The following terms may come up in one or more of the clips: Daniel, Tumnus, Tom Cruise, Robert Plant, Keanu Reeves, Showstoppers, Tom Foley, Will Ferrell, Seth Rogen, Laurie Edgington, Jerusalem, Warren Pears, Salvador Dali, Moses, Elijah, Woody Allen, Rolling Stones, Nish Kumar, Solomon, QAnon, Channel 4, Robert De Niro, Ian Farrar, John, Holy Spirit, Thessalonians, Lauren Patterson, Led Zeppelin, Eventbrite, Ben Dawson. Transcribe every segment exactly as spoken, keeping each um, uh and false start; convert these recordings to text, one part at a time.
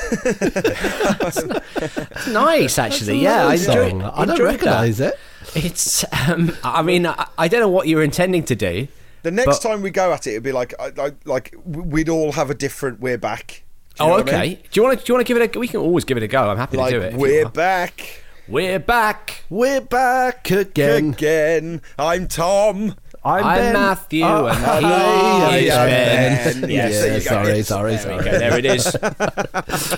It's nice, actually. Yeah, I enjoyed, I don't recognise it. It's. Um, I mean, I, I don't know what you're intending to do. The next but... time we go at it, it'd be like, like, like we'd all have a different. We're back. You know oh, okay. I mean? Do you want to? Do you want to give it a? We can always give it a go. I'm happy like, to do it. We're back. We're back. We're back again. Again. I'm Tom. I'm, I'm Matthew, oh, and he is Ben. Ben. Yes, yeah, sorry, yes. sorry, sorry. There, there it is.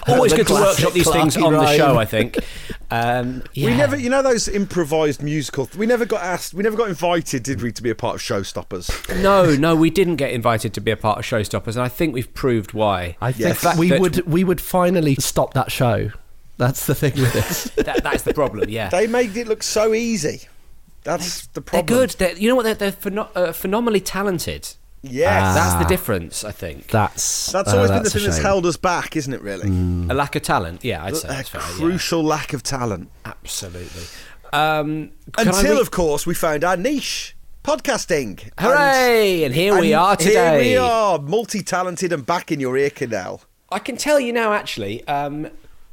Always good to workshop these things on rhyme. The show, I think. Um, yeah. We never, you know, those improvised musical. Th- we never got asked. We never got invited, did we, to be a part of Showstoppers? No, no, we didn't get invited to be a part of Showstoppers, and I think we've proved why. I think yes. that we that, would. We would finally stop that show. That's the thing with this. that, that's the problem. Yeah, they made it look so easy. That's they, the problem. They're good. They're, you know what? They're, they're pheno- uh, phenomenally talented. Yes. Ah, that's the difference, I think. That's that's always uh, that's been the thing that's held us back, isn't it, really? Mm. A lack of talent. Yeah, I'd say. A, a fair, crucial yeah. lack of talent. Absolutely. Um, Until, re- of course, we found our niche, podcasting. Hooray! And, and here and we are today. Here we are, multi-talented and back in your ear canal. I can tell you now, actually, um,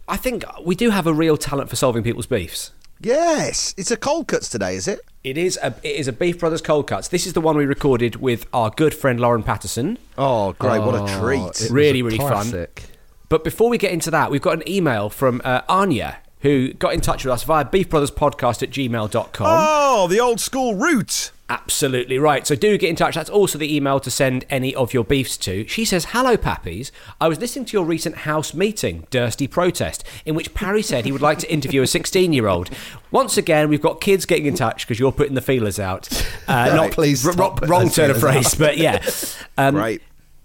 I think we do have a real talent for solving people's beefs. Yes, it's a cold cuts today, is it? It is a it is a Beef Brothers cold cuts. This is the one we recorded with our good friend Lauren Patterson. Oh, great! Oh, what a treat! Really, really fun. But before we get into that, we've got an email from uh, Anya, who got in touch with us via beefbrotherspodcast at gmail dot com. Oh, the old school route. Absolutely right. So do get in touch. That's also the email to send any of your beefs to. She says, hello, Pappies. I was listening to your recent house meeting, Dursty Protest, in which Parry said he would like to interview a sixteen-year-old. Once again, we've got kids getting in touch because you're putting the feelers out. Uh, right. Not please. R- r- wrong turn of phrase, out. But yeah. Um, right.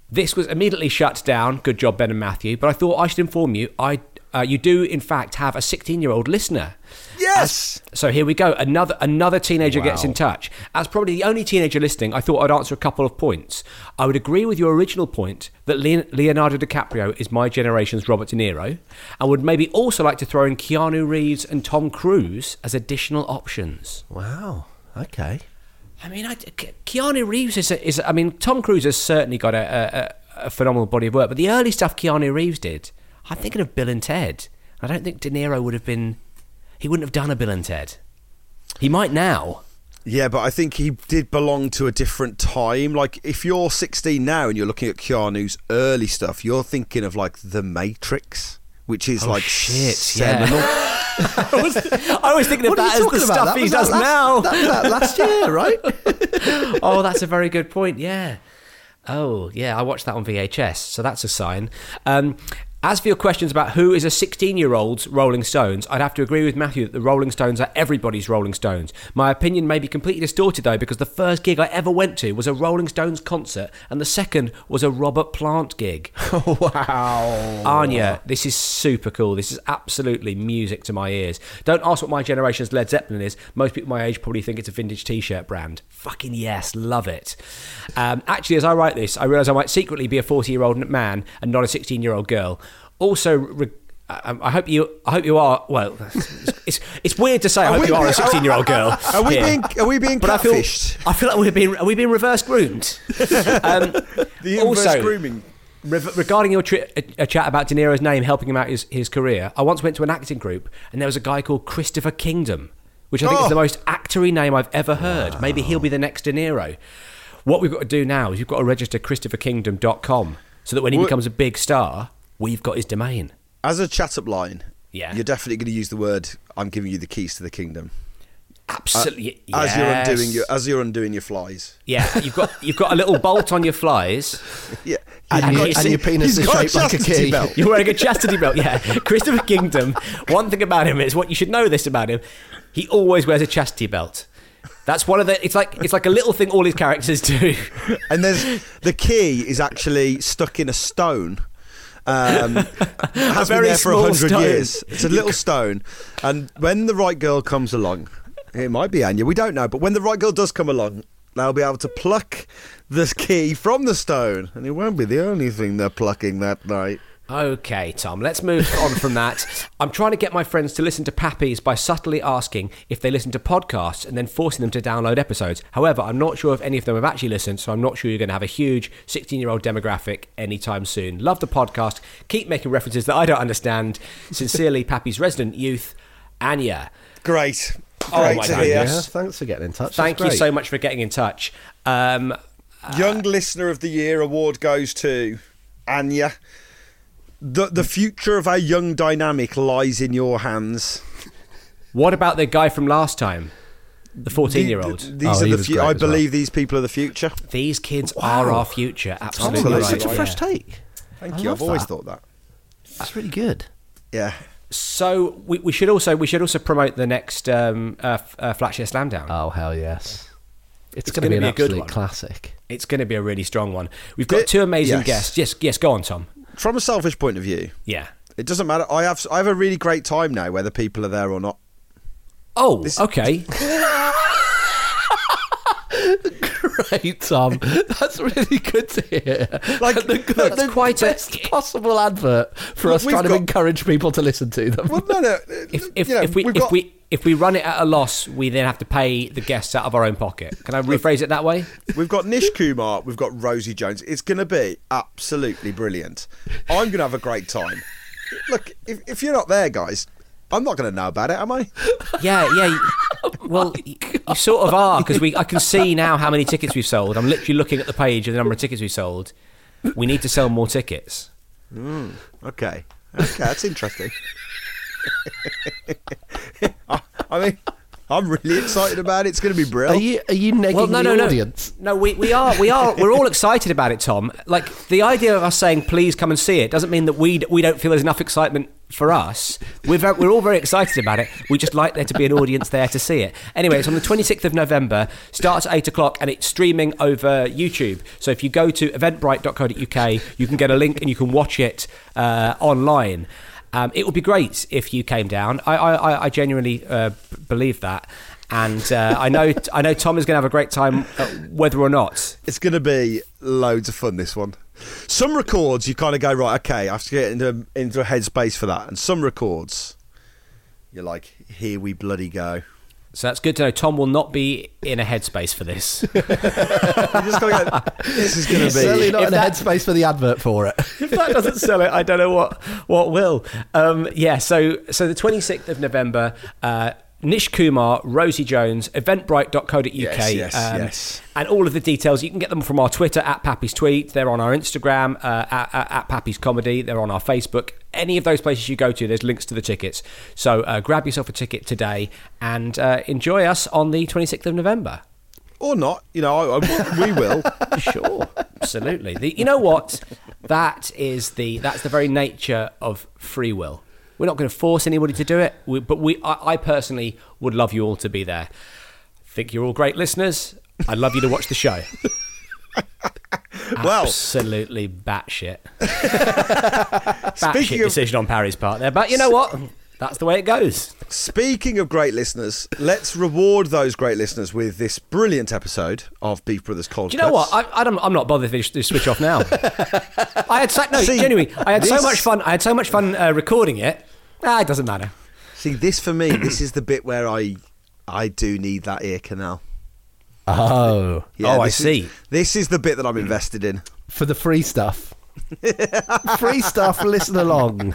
This was immediately shut down. Good job, Ben and Matthew. But I thought I should inform you, I uh, you do, in fact, have a sixteen-year-old listener. Yes. As, so here we go. Another another teenager wow. gets in touch. As probably the only teenager listening, I thought I'd answer a couple of points. I would agree with your original point that Leonardo DiCaprio is my generation's Robert De Niro, and would maybe also like to throw in Keanu Reeves and Tom Cruise as additional options. Wow. Okay. I mean, I, Keanu Reeves is, a, is. I mean, Tom Cruise has certainly got a, a, a phenomenal body of work, but the early stuff Keanu Reeves did, I'm thinking of Bill and Ted. I don't think De Niro would have been... He wouldn't have done a Bill and Ted. He might now. Yeah, but I think he did belong to a different time. Like, if you're sixteen now and you're looking at Keanu's early stuff, you're thinking of, like, The Matrix, which is, oh, like, shit, seminal. Yeah. I, was, I was thinking of that as the stuff that he does last, now. That, that last year, right? Oh, that's a very good point, yeah. Oh, yeah, I watched that on V H S, so that's a sign. Um... As for your questions about who is a sixteen-year-old's Rolling Stones, I'd have to agree with Matthew that the Rolling Stones are everybody's Rolling Stones. My opinion may be completely distorted, though, because the first gig I ever went to was a Rolling Stones concert, and the second was a Robert Plant gig. Wow. Anya, this is super cool. This is absolutely music to my ears. Don't ask what my generation's Led Zeppelin is. Most people my age probably think it's a vintage T-shirt brand. Fucking yes, love it. Um, actually, as I write this, I realise I might secretly be a forty-year-old man and not a sixteen-year-old girl. Also, re- I, I hope you. I hope you are. Well, it's it's, it's weird to say. I hope we, you are a sixteen-year-old girl. Are we here. being? Are we being catfished? I feel, I feel like we're being. Are we being reverse groomed? Um, the also, reverse grooming. Re- regarding your tri- a, a chat about De Niro's name helping him out his his career, I once went to an acting group and there was a guy called Christopher Kingdom, which I think oh. is the most actory name I've ever heard. Wow. Maybe he'll be the next De Niro. What we've got to do now is we've got to register christopher kingdom dot com so that when he what? becomes a big star, we've got his domain. As a chat-up line, yeah. you're definitely going to use the word, I'm giving you the keys to the kingdom. Absolutely, uh, as yes. you're undoing your as you're undoing your flies. Yeah, you've got you've got a little bolt on your flies. Yeah, and, and, you, and see, your penis is shaped a like a key. Belt. You're wearing a chastity belt. Yeah, Christopher Kingdom. One thing about him is what you should know this about him: he always wears a chastity belt. That's one of the. It's like it's like a little thing all his characters do. And there's the key is actually stuck in a stone. Um, has been there for a hundred years. It's a little stone, and when the right girl comes along. It might be Anya, we don't know, but when the right girl does come along, they'll be able to pluck this key from the stone, and it won't be the only thing they're plucking that night. Okay, Tom, let's move on from that. I'm trying to get my friends to listen to Pappies by subtly asking if they listen to podcasts and then forcing them to download episodes. However, I'm not sure if any of them have actually listened, so I'm not sure you're going to have a huge sixteen-year-old demographic anytime soon. Love the podcast. Keep making references that I don't understand. Sincerely, Pappy's resident youth, Anya. Great. Great oh my to God, hear. Yeah, thanks for getting in touch. Thank you so much for getting in touch. Um, uh, Young Listener of the Year award goes to Anya. The the future of our young dynamic lies in your hands. What about the guy from last time? The fourteen-year-old. The, the, these oh, are the fu- I believe well. These people are the future. These kids wow. are our future. Absolutely. Absolutely. Right. Such a fresh yeah. take. Thank I you. I've that. always thought that. That's really good. Yeah. So we, we should also we should also promote the next um, uh, uh, Flatshare Slamdown. Oh hell yes! It's, it's going to be, be an absolute classic. It's going to be a really strong one. We've got it, two amazing yes. guests. Yes, yes. Go on, Tom. From a selfish point of view, yeah, it doesn't matter. I have I have a really great time now, whether people are there or not. Oh, this, okay. Great, Tom. That's really good to hear. Like, the, the, that's the quite best a, possible advert for well, us trying got, to encourage people to listen to them. Well, no, no. If, if, you know, if, we, if got, we if we run it at a loss, we then have to pay the guests out of our own pocket. Can I rephrase it that way? We've got Nish Kumar. We've got Rosie Jones. It's going to be absolutely brilliant. I'm going to have a great time. Look, if, if you're not there, guys, I'm not going to know about it, am I? Yeah, yeah. Well, you, you sort of are, because we. I can see now how many tickets we've sold. I'm literally looking at the page of the number of tickets we've sold. We need to sell more tickets. Mm, okay. Okay, that's interesting. I, I mean, I'm really excited about it. It's going to be brilliant. Are you, are you negging well, no, the no, audience? No, no we, we are. We are. We're all excited about it, Tom. Like, the idea of us saying, please come and see it, doesn't mean that we we don't feel there's enough excitement for us. We're, very, we're all very excited about it. We just like there to be an audience there to see it. Anyway, it's on the twenty-sixth of November, starts at eight o'clock, and it's streaming over YouTube. So if you go to eventbrite dot co dot uk, you can get a link and you can watch it uh, online. Um, it would be great if you came down. I, I, I genuinely uh, believe that. And uh, I know I know Tom is going to have a great time, uh, whether or not. It's going to be loads of fun, this one. Some records, you kind of go, right, okay, I have to get into, into a headspace for that. And some records, you're like, here we bloody go. So that's good to know. Tom will not be in a headspace for this. You're just gonna go, this is going to be... certainly not if in that, a headspace for the advert for it. If that doesn't sell it, I don't know what what will. Um, yeah, so so the twenty-sixth of November, uh, Nish Kumar, Rosie Jones, eventbrite dot co dot uk. Yes, yes, um, yes. And all of the details, you can get them from our Twitter, at Pappy's Tweet. They're on our Instagram, uh, at, at, at Pappy's Comedy. They're on our Facebook. Any of those places you go to, there's links to the tickets. So uh, grab yourself a ticket today and uh, enjoy us on the twenty-sixth of November. Or not. You know, I, I, we will. Sure. Absolutely. The, you know what? That is the that's the very nature of free will. We're not going to force anybody to do it, we, but we, I, I personally would love you all to be there. I think you're all great listeners. I'd love you to watch the show. Well, absolutely batshit. Batshit decision on Parry's part there, but you know what? That's the way it goes. Speaking of great listeners, let's reward those great listeners with this brilliant episode of Beef Brothers Cold Cuts. Do you know what? I, I don't, I'm not bothered if they switch off now. I had so, no, See, genuinely, I had this, so much fun. I had so much fun uh, recording it. Ah, it doesn't matter. See, this for me, this is the bit where I, I do need that ear canal. Oh, yeah, oh, I see. Is, this is the bit that I'm invested in. For the free stuff. Free stuff, listen along.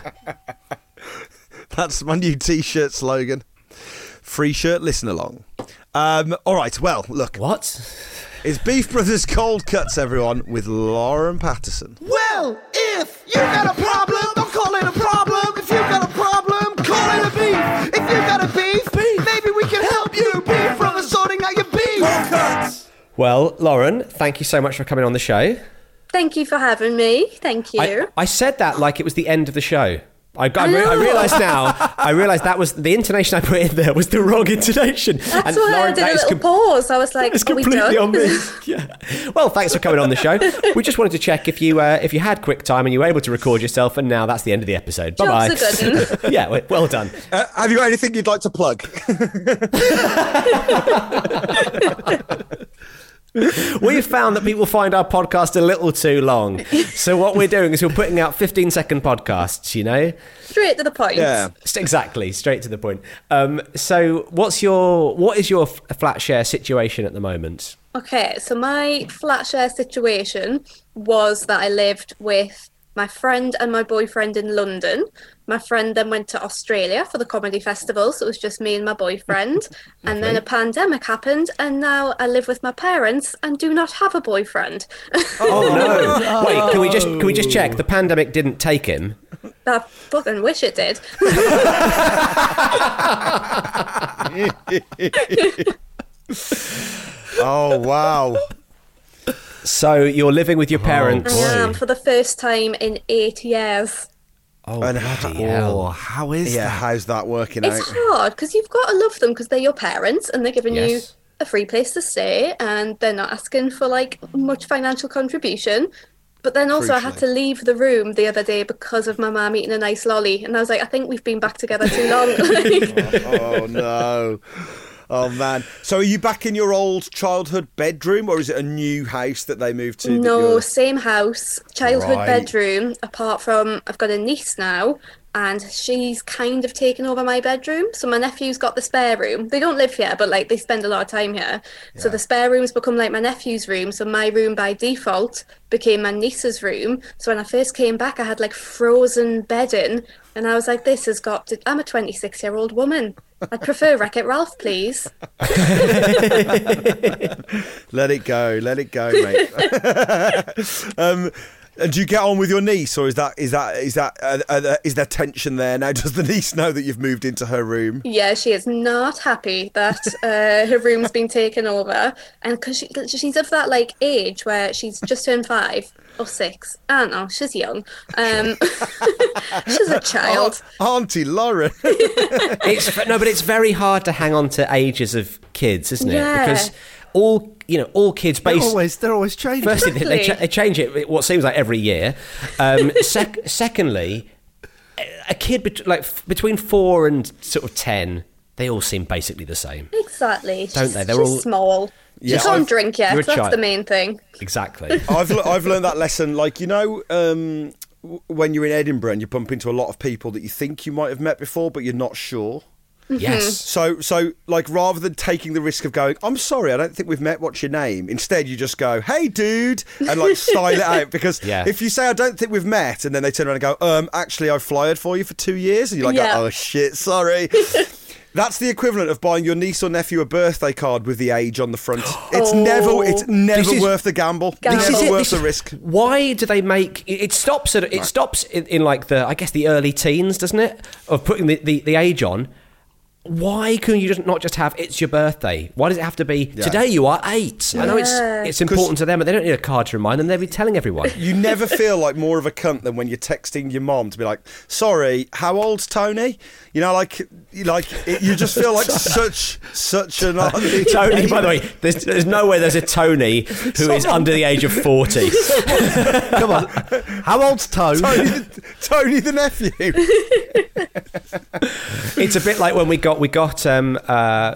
That's my new T-shirt slogan. Free shirt, listen along. Um, all right, well, look. What? It's Beef Brothers Cold Cuts, everyone, with Lauren Patterson. Well, if you've got a problem, don't call it a problem. If you've got a problem, call it a beef. If you've got a beef, beef. Maybe we can help you, beef. Well, Lauren, thank you so much for coming on the show. Thank you for having me. Thank you. I, I said that like it was the end of the show. I, I, re- I realise now, I realise that was the intonation I put in there was the wrong intonation. That's and why Lauren, I did a little com- pause. I was like, it's completely on me. Yeah. Well, thanks for coming on the show. We just wanted to check if you uh, if you had quick time and you were able to record yourself, and now that's the end of the episode. Bye-bye. Yeah, well done. Uh, have you got anything you'd like to plug? We've found that people find our podcast a little too long. So what we're doing is we're putting out fifteen second podcasts, you know? Straight to the point. Yeah, exactly. Straight to the point. Um, so what's your, what is your flat share situation at the moment? Okay, so my flat share situation was that I lived with my friend and my boyfriend in London. My friend then went to Australia for the comedy festival, so it was just me and my boyfriend. And then a pandemic happened, and now I live with my parents and do not have a boyfriend. Oh no! Wait, can we just can we just check? The pandemic didn't take him. I fucking wish it did. Oh wow! So you're living with your parents. Oh, I am, for the first time in eight years. Oh, and how, oh how is yeah, that? How's that working it's out? It's hard because you've got to love them because they're your parents and they're giving yes. you a free place to stay and they're not asking for like much financial contribution. But then also Crucially. I had to leave the room the other day because of my mum eating a nice lolly. And I was like, I think we've been back together too long. oh, oh no. Oh, man. So are you back in your old childhood bedroom or is it a new house that they moved to? No, same house, childhood right. bedroom, apart from I've got a niece now and she's kind of taken over my bedroom. So my nephew's got the spare room. They don't live here, but like they spend a lot of time here. Yeah. So the spare room's become like my nephew's room. So my room by default became my niece's room. So when I first came back, I had like frozen bedding and I was like, this has got to... I'm a twenty-six-year-old woman. I'd prefer Wreck-It Ralph, please. Let it go, let it go, mate. um, and do you get on with your niece, or is that is that is that uh, uh, is there tension there now? Does the niece know that you've moved into her room? Yeah, she is not happy that uh, her room's been taken over, and because she, she's of that like age where she's just turned five. Or six. I don't know. She's young. Um, she's a child. Aunt, Auntie Lauren. it's, no, but it's very hard to hang on to ages of kids, isn't it? Yeah. Because all you know, all kids based. They're always, they're always changing. Firstly, exactly. they, ch- they change it. What seems like every year. Um, sec- secondly, a kid bet- like f- between four and sort of ten, they all seem basically the same. Exactly. Don't she's, they? They're all small. Yeah, you can't I've, drink yet, so that's the main thing. Exactly. I've I've learned that lesson, like, you know, um, when you're in Edinburgh and you bump into a lot of people that you think you might have met before, but you're not sure. Mm-hmm. Yes. So, so like, rather than taking the risk of going, I'm sorry, I don't think we've met, what's your name? Instead, you just go, hey, dude, and, like, style it out. Because yeah. if you say, I don't think we've met, and then they turn around and go, um, actually, I've flyered for you for two years. And you're like, yeah. oh, shit, sorry. That's the equivalent of buying your niece or nephew a birthday card with the age on the front. It's oh. never, it's never is, worth the gamble. gamble. Never it, worth the risk. Why do they make it? Stops at it right. stops in, in like the I guess the early teens, doesn't it? Of putting the, the, the age on. Why can you just not just have it's your birthday? Why does it have to be yeah. today you are eight? Yeah. I know it's it's important to them, but they don't need a card to remind them. They'll be telling everyone. You never feel like more of a cunt than when you're texting your mom to be like, sorry, how old's Tony? You know, like like it, you just feel like such such an Tony, Tony, by the way, there's, there's no way there's a Tony who Someone. is under the age of forty. Come on. How old's Tony? Tony, Tony the nephew. It's a bit like when we got We got um, uh,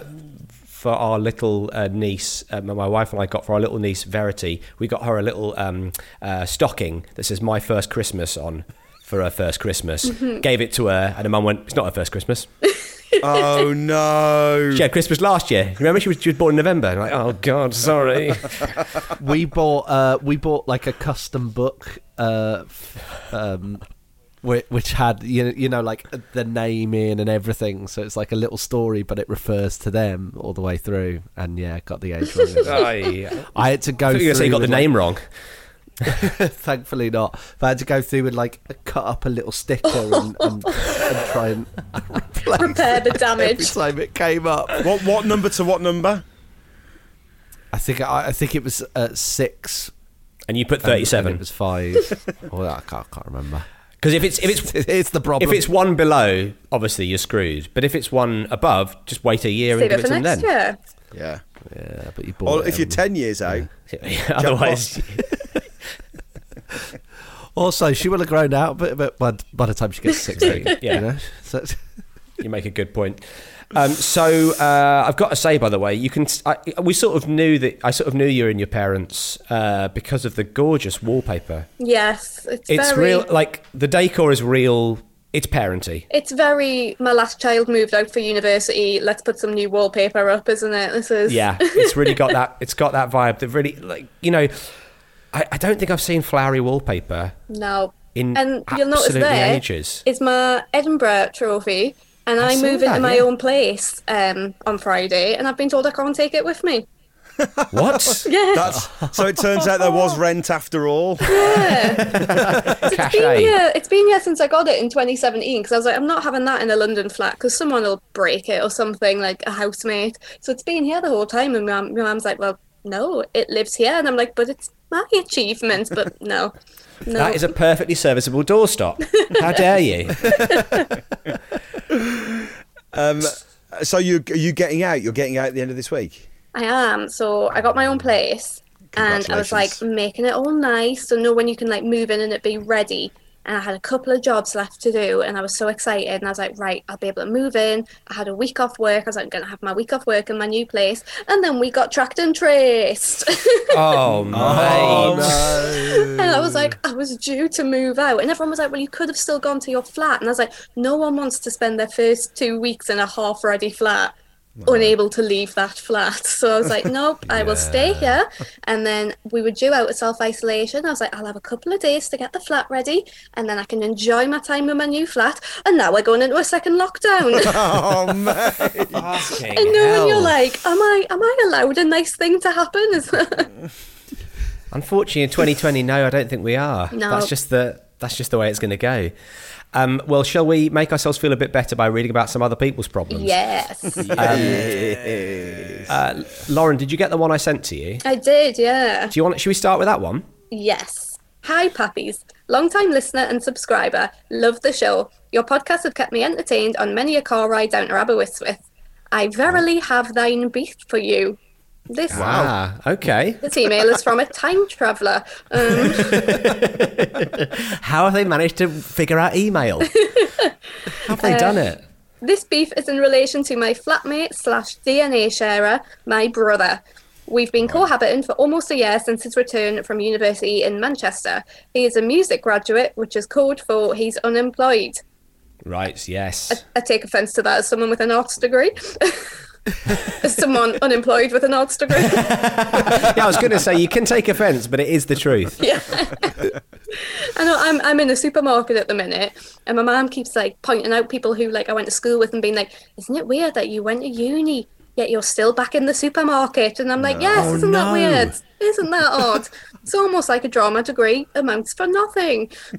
for our little uh, niece, um, my wife and I got for our little niece, Verity, we got her a little um, uh, stocking that says My First Christmas on for her first Christmas. Mm-hmm. Gave it to her and her mum went, it's not her first Christmas. Oh, no. She had Christmas last year. Remember, she was, she was born in November. And I'm like, oh, God, sorry. we bought uh, we bought like a custom book uh, um which had, you know, like the name in and everything. So it's like a little story, but it refers to them all the way through. And yeah, got the age wrong. Oh, yeah. I had to go I through... You say you got the name like... wrong. Thankfully not. But I had to go through with like, cut up a little sticker and, and, and try and... Repair the damage. Every time it came up. What, what number to what number? I think I, I think it was at six, and you put thirty-seven. And it was five. Oh, I can't, I can't remember. Because if it's if it's it's the problem. If it's one below, obviously you're screwed. But if it's one above, just wait a year Save and give it, it to them then. Year. Yeah, yeah. But you bought. Or if it, you're um, ten years out, yeah. Yeah, otherwise. Also, she will have grown out, but, but by, by the time she gets sixteen, yeah. You know? So you make a good point. Um, so uh, I've got to say, by the way, you can. I, we sort of knew that. I sort of knew you were in your parents uh, because of the gorgeous wallpaper. Yes, it's, it's very, real. Like the decor is real. It's parenty. It's very, my last child moved out for university, let's put some new wallpaper up, isn't it? This is yeah. It's really got that. It's got that vibe. That really, like, you know. I, I don't think I've seen flowery wallpaper. No. In and you'll notice there ages. Is my Edinburgh trophy, and I, I move that, into my yeah. own place um, on Friday, and I've been told I can't take it with me. What? Yeah. That's, so it turns out there was rent after all. Yeah. So it's, been here, it's been here since I got it in twenty seventeen, because I was like, I'm not having that in a London flat because someone will break it or something, like a housemate. So it's been here the whole time, and my mum's like, well, no, it lives here. And I'm like, but it's my achievement. But no, no. That is a perfectly serviceable doorstop. How dare you? um, so you, are you getting out? You're getting out at the end of this week? I am. So I got my own place and I was like making it all nice. So know when you can like move in and it be ready. And I had a couple of jobs left to do, and I was so excited. And I was like, right, I'll be able to move in. I had a week off work. I was like, I'm going to have my week off work in my new place. And then we got tracked and traced. Oh, mate. Oh, no. And I was like, I was due to move out. And everyone was like, well, you could have still gone to your flat. And I was like, no one wants to spend their first two weeks in a half-ready flat. Wow. Unable to leave that flat. So I was like, nope, yeah. I will stay here. And then we were due out of self-isolation. I was like, I'll have a couple of days to get the flat ready, and then I can enjoy my time in my new flat. And now we're going into a second lockdown. Oh, mate. Fucking and now hell. You're like, am I am I allowed a nice thing to happen? Is that... Unfortunately, in twenty twenty, no, I don't think we are. No. That's just the, that's just the way it's going to go. Um, well, shall we make ourselves feel a bit better by reading about some other people's problems? Yes. um, yes. Uh, Lauren, did you get the one I sent to you? I did, yeah. Do you want? Should we start with that one? Yes. Hi, Pappies. Long-time listener and subscriber. Love the show. Your podcasts have kept me entertained on many a car ride down to Aberystwyth. I verily have thine beef for you. This wow. One. Okay. This email is from a time traveller. Um, How have they managed to figure out email? Have they uh, done it? This beef is in relation to my flatmate slash D N A sharer, my brother. We've been cohabiting for almost a year since his return from university in Manchester. He is a music graduate, which is code for he's unemployed. Right, yes. I, I take offence to that as someone with an arts degree. As someone unemployed with an arts degree. Yeah, I was going to say, you can take offence, but it is the truth. Yeah. I know, I'm, I'm in a supermarket at the minute, and my mum keeps like pointing out people who like I went to school with and being like, isn't it weird that you went to uni, yet you're still back in the supermarket? And I'm like, yes, oh, isn't no. that weird? Isn't that odd? It's almost like a drama degree amounts for nothing. um,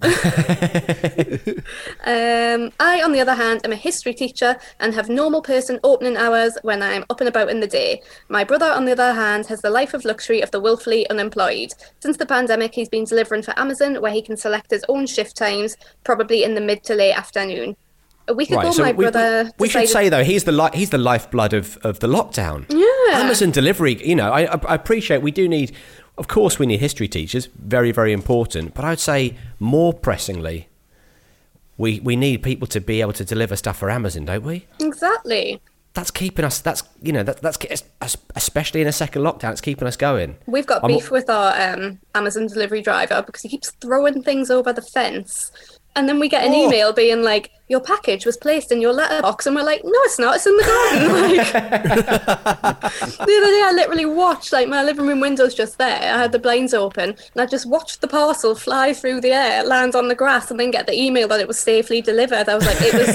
I, on the other hand, am a history teacher and have normal person opening hours when I'm up and about in the day. My brother, on the other hand, has the life of luxury of the willfully unemployed. Since the pandemic, he's been delivering for Amazon, where he can select his own shift times, probably in the mid to late afternoon. A week ago, right, so my we, brother. We, we decided... should say though, he's the li- he's the lifeblood of, of the lockdown. Yeah. Amazon delivery. You know, I, I appreciate we do need, of course, we need history teachers. Very, very important. But I'd say more pressingly, we we need people to be able to deliver stuff for Amazon, don't we? Exactly. That's keeping us. That's you know that that's especially in a second lockdown. It's keeping us going. We've got I'm, beef with our um, Amazon delivery driver because he keeps throwing things over the fence. And then we get an oh. email being like, your package was placed in your letterbox. And we're like, no, it's not. It's in the garden. Like, the other day, I literally watched, like, my living room window's just there. I had the blinds open. And I just watched the parcel fly through the air, land on the grass, and then get the email that it was safely delivered. I was like, it was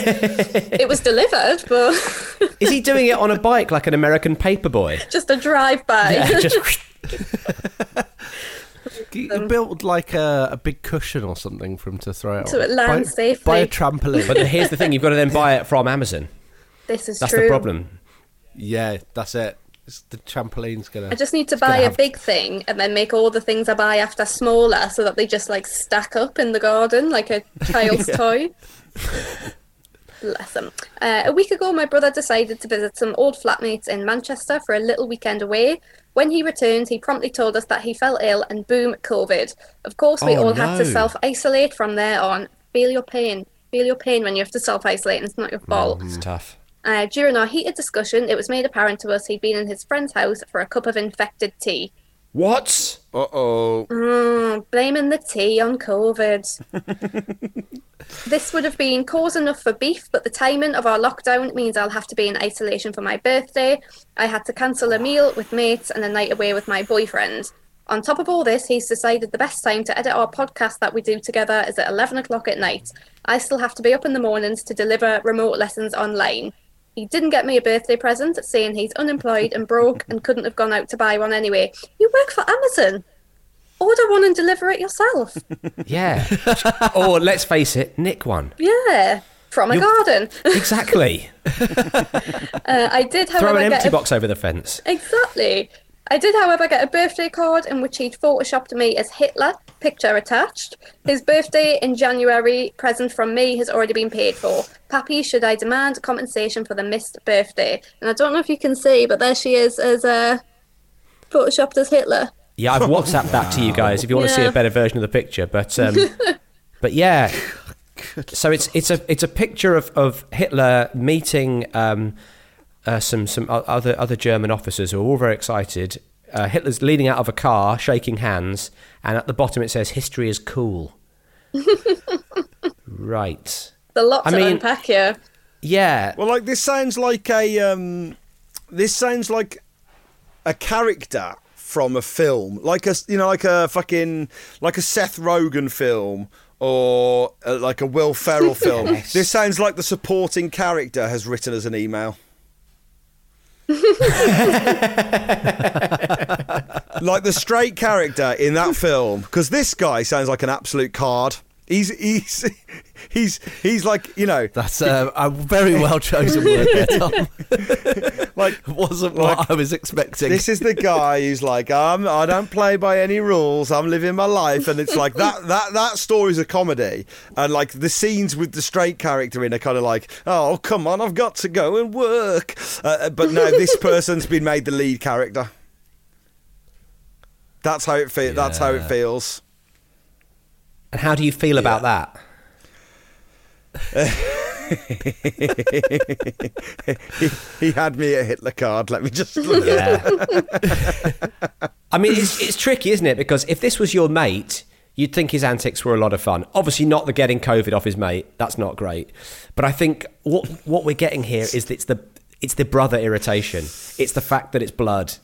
it was delivered, but... Is he doing it on a bike like an American paperboy? Just a drive-by. Yeah, just... You build like a, a big cushion or something for him to throw it so on. So it lands buy, safely. Buy a trampoline. But here's the thing, you've got to then buy it from Amazon. This is that's true. That's the problem. Yeah, that's it. It's the trampoline's gonna. I just need to buy a big thing and then make all the things I buy after smaller, so that they just like stack up in the garden like a child's yeah. toy. Bless them. Uh, a week ago, my brother decided to visit some old flatmates in Manchester for a little weekend away. When he returned, he promptly told us that he fell ill and boom, COVID. Of course, we oh, all no. had to self-isolate from there on. Feel your pain. Feel your pain when you have to self-isolate and it's not your fault. It's tough. Uh, during our heated discussion, it was made apparent to us he'd been in his friend's house for a cup of infected tea. What? Uh-oh. Mm, blaming the tea on COVID. This would have been cause enough for beef, but the timing of our lockdown means I'll have to be in isolation for my birthday. I had to cancel a meal with mates and a night away with my boyfriend. On top of all this, he's decided the best time to edit our podcast that we do together is at eleven o'clock at night. I still have to be up in the mornings to deliver remote lessons online. He didn't get me a birthday present, saying he's unemployed and broke and couldn't have gone out to buy one anyway. You work for Amazon. Order one and deliver it yourself. Yeah. Or, let's face it, nick one. Yeah. From a You're... garden. Exactly. uh, I did, however, Throw an empty a... box over the fence. Exactly. I did, however, get a birthday card in which he'd photoshopped me as Hitler, picture attached. His birthday in January, present from me, has already been paid for. Pappy, should I demand compensation for the missed birthday? And I don't know if you can see, but there she is as uh, photoshopped as Hitler. Yeah, I've WhatsApped that to you guys if you want yeah. to see a better version of the picture. But um, but yeah, so it's it's a it's a picture of, of Hitler meeting um, uh, some some other other German officers who are all very excited. Uh, Hitler's leaning out of a car, shaking hands, and at the bottom it says "History is cool." Right. There's a lot I to mean, unpack here. Yeah. Well, like this sounds like a um, this sounds like a character from a film, like a you know, like a fucking like a Seth Rogen film or a, like a Will Ferrell film. Yes. This sounds like the supporting character has written us an email. Like the straight character in that film, because this guy sounds like an absolute card. He's he's he's he's like you know. That's uh, a very well chosen word there, Tom. Like wasn't like, what I was expecting. This is the guy who's like, um, I don't play by any rules. I'm living my life, and it's like that that that story's a comedy, and like the scenes with the straight character in are kind of like, oh come on, I've got to go and work. Uh, but no, this person's been made the lead character. That's how it feels. Yeah. That's how it feels. And how do you feel yeah. about that? he, he had me a Hitler card, let me just... Yeah. I mean, it's, it's tricky, isn't it? Because if this was your mate, you'd think his antics were a lot of fun. Obviously not the getting COVID off his mate. That's not great. But I think what what we're getting here is that it's the it's the brother irritation. It's the fact that it's blood.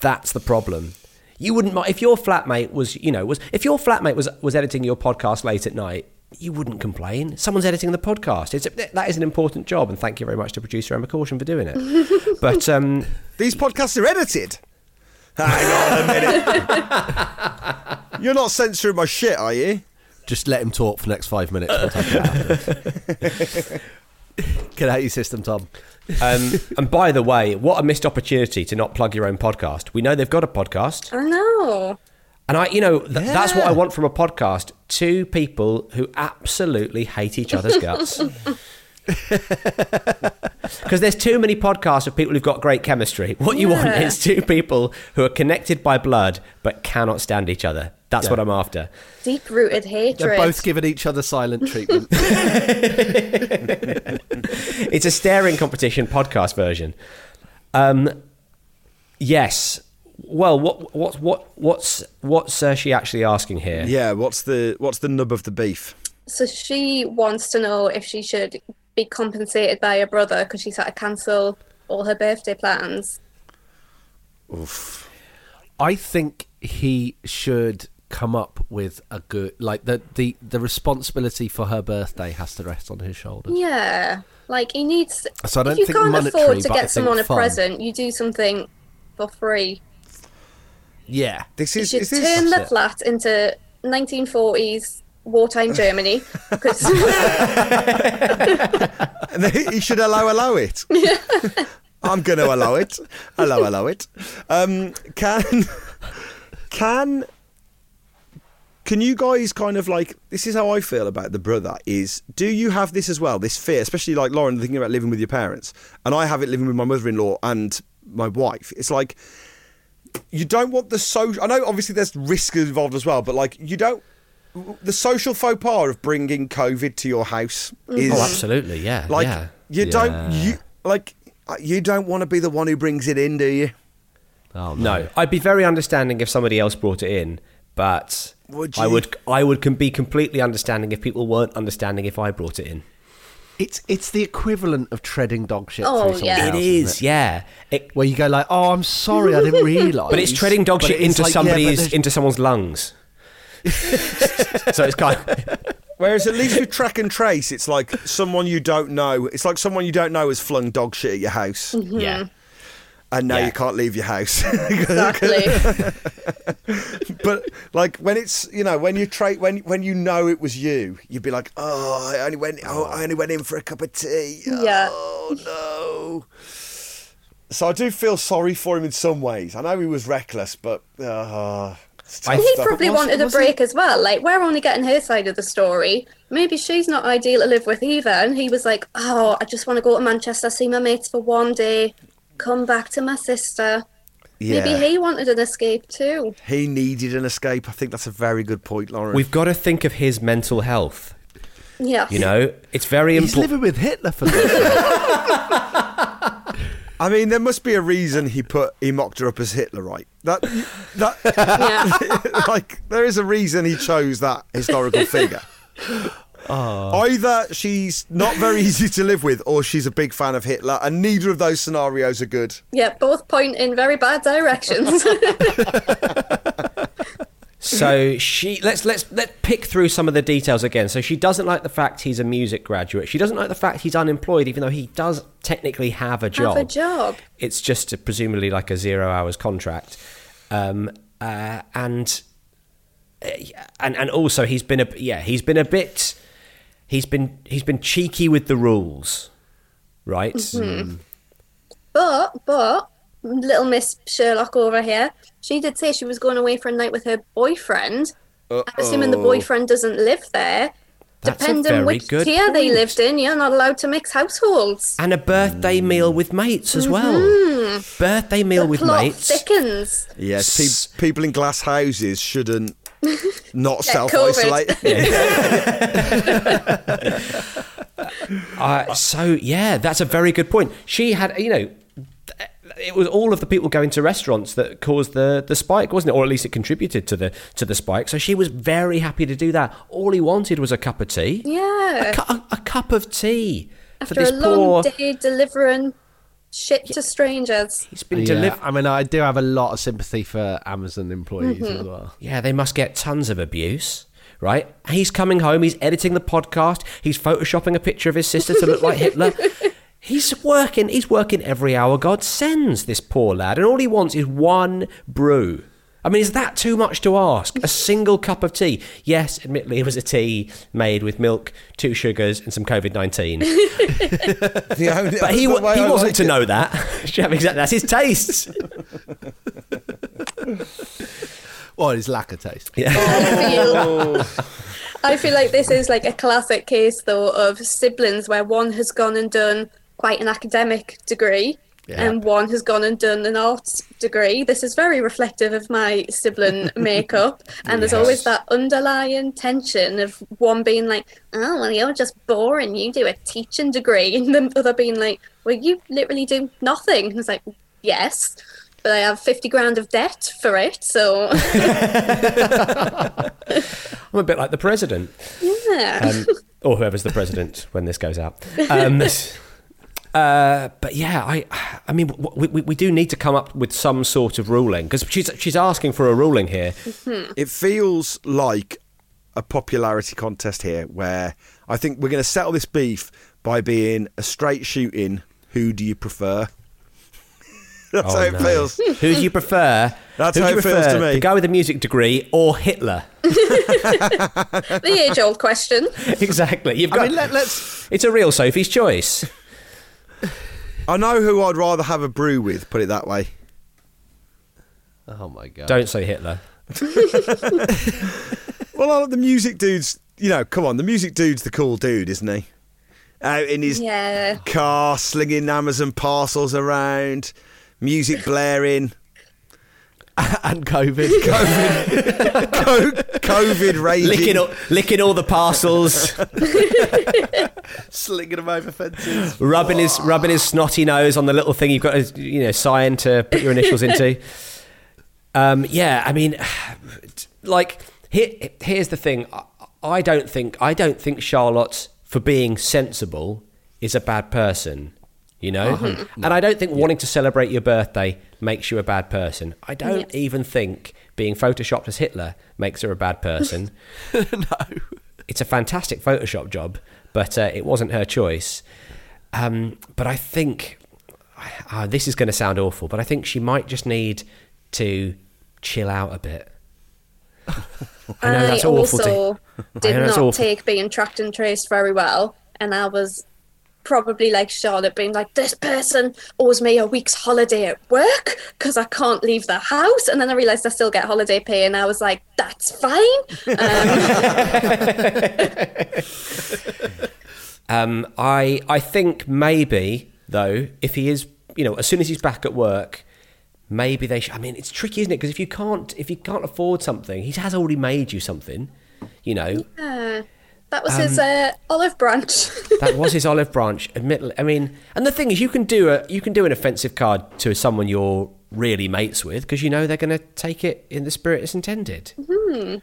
That's the problem. You wouldn't mind if your flatmate was, you know, was if your flatmate was was editing your podcast late at night, you wouldn't complain. Someone's editing the podcast. It's a, that is an important job, and thank you very much to producer Emma Corsham for doing it. But um, these podcasts are edited. Hang on a minute. You're not censoring my shit, are you? Just let him talk for the next five minutes. We'll talk about Get out your system, Tom. um, and by the way, what a missed opportunity to not plug your own podcast. We know they've got a podcast. I know. And I, you know, th- yeah. that's what I want from a podcast. Two people who absolutely hate each other's guts. Because there's too many podcasts of people who've got great chemistry. What you yeah. want is two people who are connected by blood but cannot stand each other. That's yeah. what I'm after. Deep-rooted hatred. They're both giving each other silent treatment. It's a staring competition podcast version. Um, yes. Well, what, what, what, what's, what's uh, she actually asking here? Yeah. What's the, what's the nub of the beef? So she wants to know if she should be compensated by her brother because she's had to cancel all her birthday plans. Oof. I think he should come up with a good, like the, the the responsibility for her birthday has to rest on his shoulders. Yeah, like he needs. So I don't if you think can't monetary, afford to get someone a fun. present, you do something for free. Yeah, this is. You should is turn this? the flat into nineteen forties wartime Germany. And he should allow allow it. Yeah. I'm going to allow it. Allow, allow it. Um, can, can, can you guys kind of like, this is how I feel about The Brother, is do you have this as well, this fear, especially like Lauren thinking about living with your parents, and I have it living with my mother-in-law and my wife. It's like, you don't want the social, I know obviously there's risk involved as well, but like you don't, the social faux pas of bringing COVID to your house is... Oh, absolutely, yeah. Like, yeah. you don't, yeah. you like, you don't want to be the one who brings it in, do you? Oh, no. no. I'd be very understanding if somebody else brought it in, but would I would I would can be completely understanding if people weren't understanding if I brought it in. It's it's the equivalent of treading dog shit oh, through somebody yeah. else, it is, isn't it? yeah. It, Where you go like, oh, I'm sorry, I didn't realise. But it's treading dog but shit into like, somebody's, yeah, into someone's lungs. So it's kind of... Whereas at least with track and trace, it's like someone you don't know. It's like someone you don't know has flung dog shit at your house. Mm-hmm. Yeah. And now yeah. you can't leave your house. Exactly. But like when it's, you know, when you tra- when when you know it was you, you'd be like, oh, I only went, oh, I only went in for a cup of tea. Yeah. Oh no. So I do feel sorry for him in some ways. I know he was reckless, but uh, I, he probably was, wanted a break as well. Like, we're only getting her side of the story. Maybe she's not ideal to live with either. And he was like, oh, I just want to go to Manchester, see my mates for one day, come back to my sister. Yeah. Maybe he wanted an escape too. He needed an escape. I think that's a very good point, Lauren. We've got to think of his mental health. Yeah. You know, it's very important. He's living with Hitler for this. I mean, there must be a reason he put he mocked her up as Hitler, right? That that yeah. Like there is a reason he chose that historical figure. Oh. Either she's not very easy to live with, or she's a big fan of Hitler, and neither of those scenarios are good. Yeah, both point in very bad directions. So she let's let's let's pick through some of the details again. So she doesn't like the fact he's a music graduate. She doesn't like the fact he's unemployed, even though he does technically have a job. Have a job. It's just a, presumably like a zero hours contract, um, uh, and and and also he's been a yeah he's been a bit he's been he's been cheeky with the rules, right? Mm-hmm. Mm. But but little Miss Sherlock over here. She did say she was going away for a night with her boyfriend. Uh-oh. I'm assuming the boyfriend doesn't live there. That's Depending on which tier point. They lived in, you're not allowed to mix households. And a birthday mm. meal with mates as mm-hmm. well. Birthday meal the with plot mates. Thickens. Yes, pe- people in glass houses shouldn't not self-isolate. Yeah. uh, so, yeah, that's a very good point. She had, you know... Th- It was all of the people going to restaurants that caused the, the spike, wasn't it? Or at least it contributed to the to the spike. So she was very happy to do that. All he wanted was a cup of tea. Yeah. A, cu- a, a cup of tea. After for this a long poor... day delivering shit to strangers. He's been yeah. delivering. I mean, I do have a lot of sympathy for Amazon employees mm-hmm. as well. Yeah, they must get tons of abuse. Right? He's coming home. He's editing the podcast. He's photoshopping a picture of his sister to look like Hitler. He's working, he's working every hour God sends, this poor lad. And all he wants is one brew. I mean, is that too much to ask? A single cup of tea. Yes, admittedly, it was a tea made with milk, two sugars, and some COVID nineteen. Yeah, I mean, but he, he wasn't like to it. Know that. That's his tastes. Well, his lack of taste. Yeah. Oh. I feel like this is like a classic case, though, of siblings where one has gone and done quite an academic degree yeah. and one has gone and done an arts degree. This is very reflective of my sibling makeup, and yes. there's always that underlying tension of one being like, oh well, you're just boring, you do a teaching degree, and the other being like, well, you literally do nothing. And it's like, yes, but I have fifty grand of debt for it, so... I'm a bit like the president. Yeah. Um, or whoever's the president when this goes out. Um, uh, but yeah, I I mean, we, we we do need to come up with some sort of ruling, because she's, she's asking for a ruling here. Mm-hmm. It feels like a popularity contest here, where I think we're going to settle this beef by being a straight shooting, who do you prefer? That's oh, how it no. feels. Who do you prefer? That's Who how do you it prefer, feels to me. The guy with a music degree or Hitler? The age-old question. Exactly. You've got. I mean, let, let's. It's a real Sophie's choice. I know who I'd rather have a brew with, put it that way. Oh my God. Don't say Hitler. Well, I like the music dude's, you know, come on, the music dude's the cool dude, isn't he? Out in his yeah. car, slinging Amazon parcels around, music blaring. And COVID. COVID. COVID raging. Licking, up, licking all the parcels. Slinging them over fences. Rubbing his, rubbing his snotty nose on the little thing you've got to, you know, sign to put your initials into. Um, yeah, I mean, like, here, here's the thing. I, I don't think, I don't think Charlotte, for being sensible, is a bad person. You know, uh-huh. and I don't think yeah. wanting to celebrate your birthday makes you a bad person. I don't yeah. even think being photoshopped as Hitler makes her a bad person. No, it's a fantastic Photoshop job, but uh, it wasn't her choice. Um, but I think uh, this is going to sound awful, but I think she might just need to chill out a bit. I know I that's awful. Also to, did I know not awful. Take being tracked and traced very well, and I was. Probably like Charlotte being like, this person owes me a week's holiday at work because I can't leave the house. And then I realised I still get holiday pay and I was like, that's fine. Um, um, I I think maybe, though, if he is, you know, as soon as he's back at work, maybe they should. I mean, it's tricky, isn't it? Because if you can't, if you can't afford something, he has already made you something, you know. Yeah. That was um, his uh, olive branch. That was his olive branch. Admittedly, I mean, and the thing is, you can do a you can do an offensive card to someone you're really mates with because you know they're going to take it in the spirit it's intended. Mm-hmm.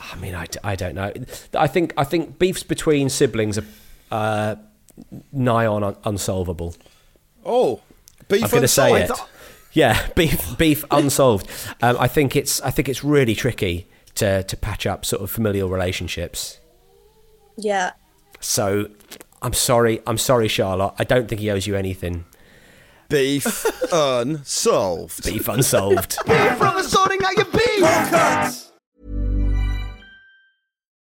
I mean, I, I don't know. I think I think beefs between siblings are uh, nigh on un- unsolvable. Oh, beef. I'm going to say it. Yeah, beef beef unsolved. Um, I think it's I think it's really tricky to to patch up sort of familial relationships. Yeah. So, I'm sorry. I'm sorry, Charlotte. I don't think he owes you anything. Beef unsolved. Beef unsolved. From sorting out your beef.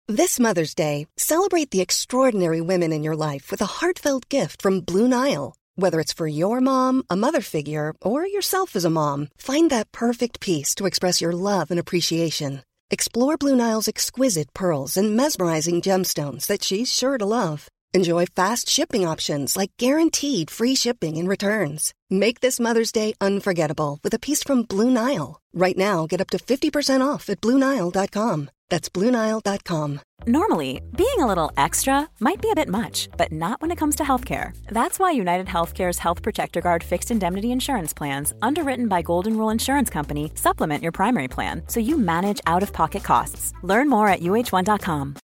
This Mother's Day, celebrate the extraordinary women in your life with a heartfelt gift from Blue Nile. Whether it's for your mom, a mother figure, or yourself as a mom, find that perfect piece to express your love and appreciation. Explore Blue Nile's exquisite pearls and mesmerizing gemstones that she's sure to love. Enjoy fast shipping options like guaranteed free shipping and returns. Make this Mother's Day unforgettable with a piece from Blue Nile. Right now, get up to fifty percent off at blue nile dot com. That's blue nile dot com. Normally, being a little extra might be a bit much, but not when it comes to healthcare. That's why United Healthcare's Health Protector Guard fixed indemnity insurance plans, underwritten by Golden Rule Insurance Company, supplement your primary plan so you manage out-of-pocket costs. Learn more at u h one dot com.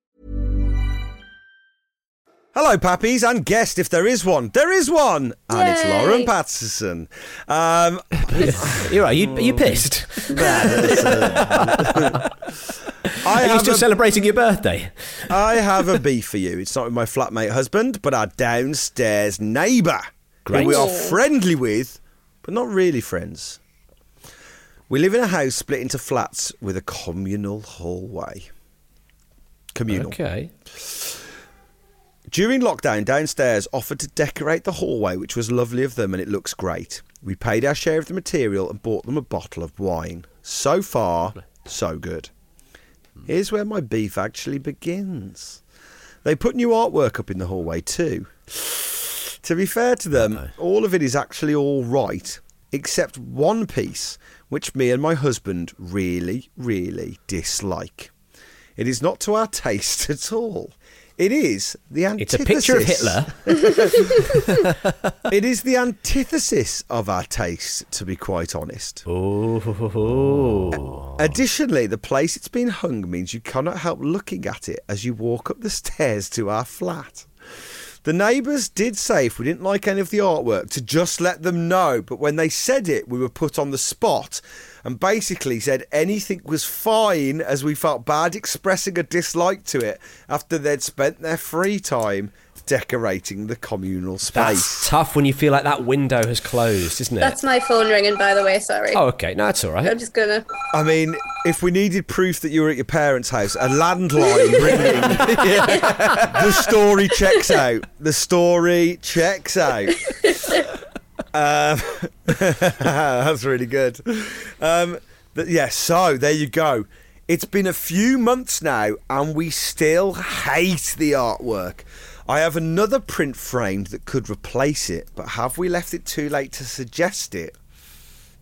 Hello, Pappies, and guest, if there is one. There is one! And Yay. It's Lauren Patterson. Um, You're right, you, you pissed. I Are you still a, celebrating your birthday? I have a beef for you. It's not with my flatmate husband, but our downstairs neighbour. Great. Who we are friendly with, but not really friends. We live in a house split into flats with a communal hallway. Communal. Okay. During lockdown, downstairs offered to decorate the hallway, which was lovely of them, and it looks great. We paid our share of the material and bought them a bottle of wine. So far, so good. Here's where my beef actually begins. They put new artwork up in the hallway too. To be fair to them, Uh-oh. all of it is actually all right, except one piece, which me and my husband really, really dislike. It is not to our taste at all. It is the antithesis. It's a picture of Hitler. It is the antithesis of our tastes, to be quite honest. Oh. A- additionally, the place it's been hung means you cannot help looking at it as you walk up the stairs to our flat. The neighbours did say if we didn't like any of the artwork to just let them know, but when they said it, we were put on the spot and basically said anything was fine as we felt bad expressing a dislike to it after they'd spent their free time decorating the communal space. That's tough when you feel like that window has closed, isn't it? That's my phone ringing, by the way, sorry. Oh, okay. No, that's all right. I'm just gonna... I mean, if we needed proof that you were at your parents' house, a landline ringing. Yeah. The story checks out. The story checks out. Um, that's really good. Um, th- yeah, so there you go. It's been a few months now and we still hate the artwork. I have another print framed that could replace it, but have we left it too late to suggest it?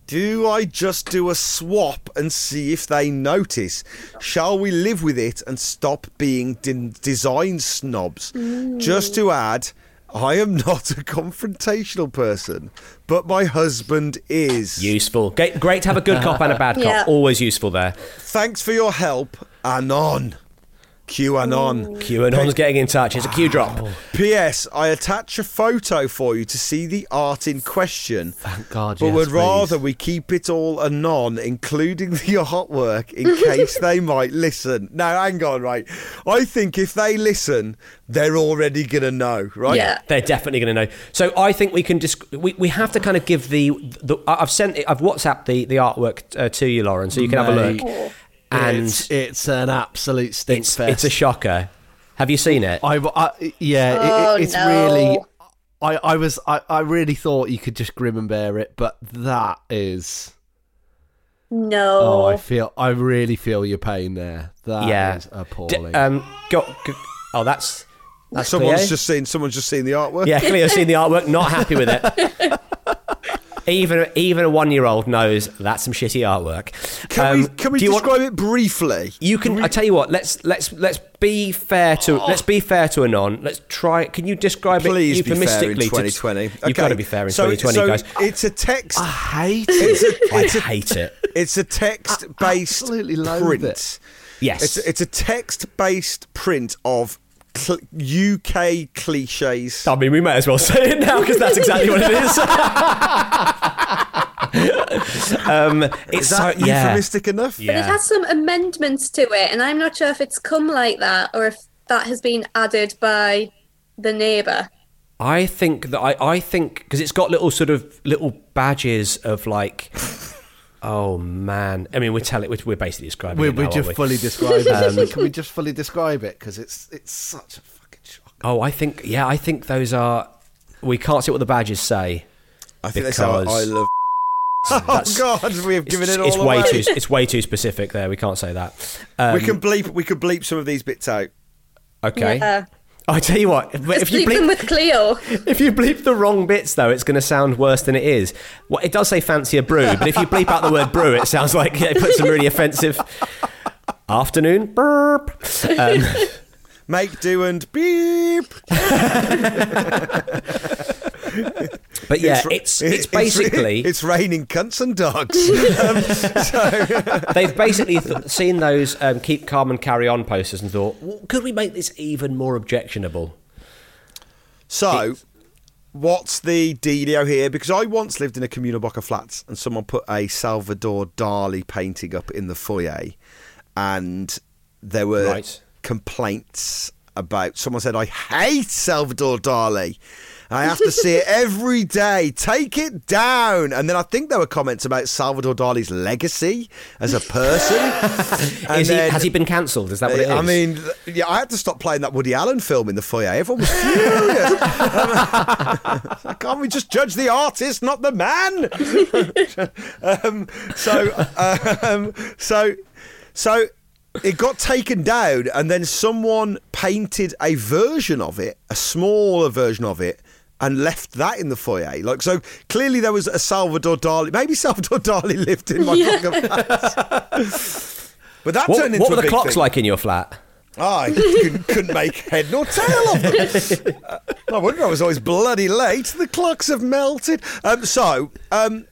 Do I just do a swap and see if they notice? Shall we live with it and stop being de- design snobs? Ooh. Just to add, I am not a confrontational person, but my husband is. Useful. Great to have a good cop and a bad cop. Yeah. Always useful there. Thanks for your help, Anon. QAnon. QAnon's getting in touch. It's a Q drop. Oh. P S. I attach a photo for you to see the art in question. Thank God, But yes, would please. rather we keep it all anon, including the artwork, in case they might listen. Now, hang on, right? I think if they listen, they're already going to know, right? Yeah, they're definitely going to know. So I think we can just... Disc- we, we have to kind of give the... the I've sent it, I've WhatsApped the, the artwork uh, to you, Lauren, so you can Mate. have a look. Oh. And it's, it's an absolute stink it's, fest. It's a shocker. Have you seen it? I, I yeah, oh, it, it's no. really. I, I was I, I really thought you could just grim and bear it, but that is no. Oh, I feel I really feel your pain there. That yeah. is appalling. D- um, go, go, oh, that's that's someone's Cleo? just seen someone's just seen the artwork. Yeah, Cleo's seen the artwork. Not happy with it. Even even a one-year-old knows that's some shitty artwork. Can um, we can we describe want, it briefly? You can. can I tell you what. Let's let's let's be fair to oh. let's be fair to Anon. Let's try. Can you describe Please it euphemistically? Please be fair in twenty twenty. Okay. You've got to be fair in so, twenty twenty, so guys. It's a text. I hate it. A, I a, hate it. It's a text-based print. It. Yes, it's it's a text-based print of U K cliches. I mean, we might as well say it now because that's exactly what it is. um, it's is that so, yeah. euphemistic enough? Yeah. But it has some amendments to it, and I'm not sure if it's come like that or if that has been added by the neighbour. I think that I, I think because it's got little sort of little badges of like. Oh man! I mean, we're telling we're, we're basically describing. We're, it now, we're just we? fully describing. um, can we just fully describe it? Because it's it's such a fucking shock. Oh, I think yeah, I think those are. We can't see what the badges say. I think because... they say I love. That's, oh God, we have given it all it's away. Way too, it's way too specific. There, we can't say that. Um, we can bleep. We could bleep some of these bits out. Okay. Yeah. I tell you what, if bleep you bleep them with Cleo. If you bleep the wrong bits, though, it's going to sound worse than it is. Well, it does say fancy a brew, but if you bleep out the word brew, it sounds like it puts some really offensive afternoon burp. Um, Make do and beep. But yeah, it's it's, it's basically it's raining cunts and dogs. um, so. They've basically th- seen those um, "Keep Calm and Carry On" posters and thought, well, could we make this even more objectionable? So, it's- what's the dealio here? Because I once lived in a communal block of flats, and someone put a Salvador Dali painting up in the foyer, and there were right. complaints about. Someone said, "I hate Salvador Dali." I have to see it every day. Take it down. And then I think there were comments about Salvador Dali's legacy as a person. And is he, then, has he been cancelled? Is that what it is? I mean, yeah, I had to stop playing that Woody Allen film in the foyer. Everyone was furious. um, can't we just judge the artist, not the man? um, so, um, so, so it got taken down, and then someone painted a version of it, a smaller version of it, and left that in the foyer. Like, so clearly there was a Salvador Dali. Maybe Salvador Dali lived in my yeah. block of flats. But that what, turned into What were a the clocks thing. like in your flat? Oh, I couldn't, couldn't make head nor tail of them. uh, no wonder I was always bloody late. The clocks have melted. Um, so um,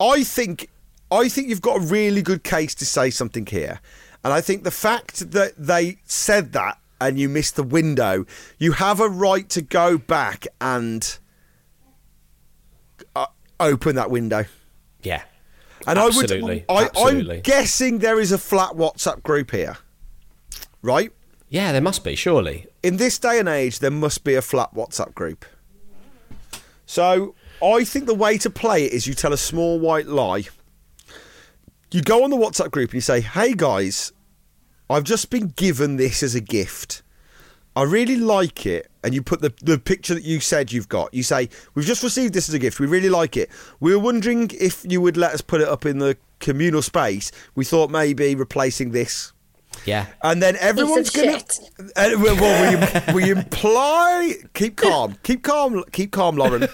I think I think you've got a really good case to say something here. And I think the fact that they said that and you missed the window, you have a right to go back and uh, open that window. Yeah, and absolutely. I would, I, absolutely. I'm guessing there is a flat WhatsApp group here, right? Yeah, there must be, surely. In this day and age, there must be a flat WhatsApp group. So I think the way to play it is you tell a small white lie. You go on the WhatsApp group and you say, hey guys, I've just been given this as a gift. I really like it. And you put the, the picture that you said you've got. You say, we've just received this as a gift. We really like it. We were wondering if you would let us put it up in the communal space. We thought maybe replacing this. Yeah. And then everyone's going to... Uh, well, well, we, we imply... Keep calm. Keep calm, Keep calm, Lauren.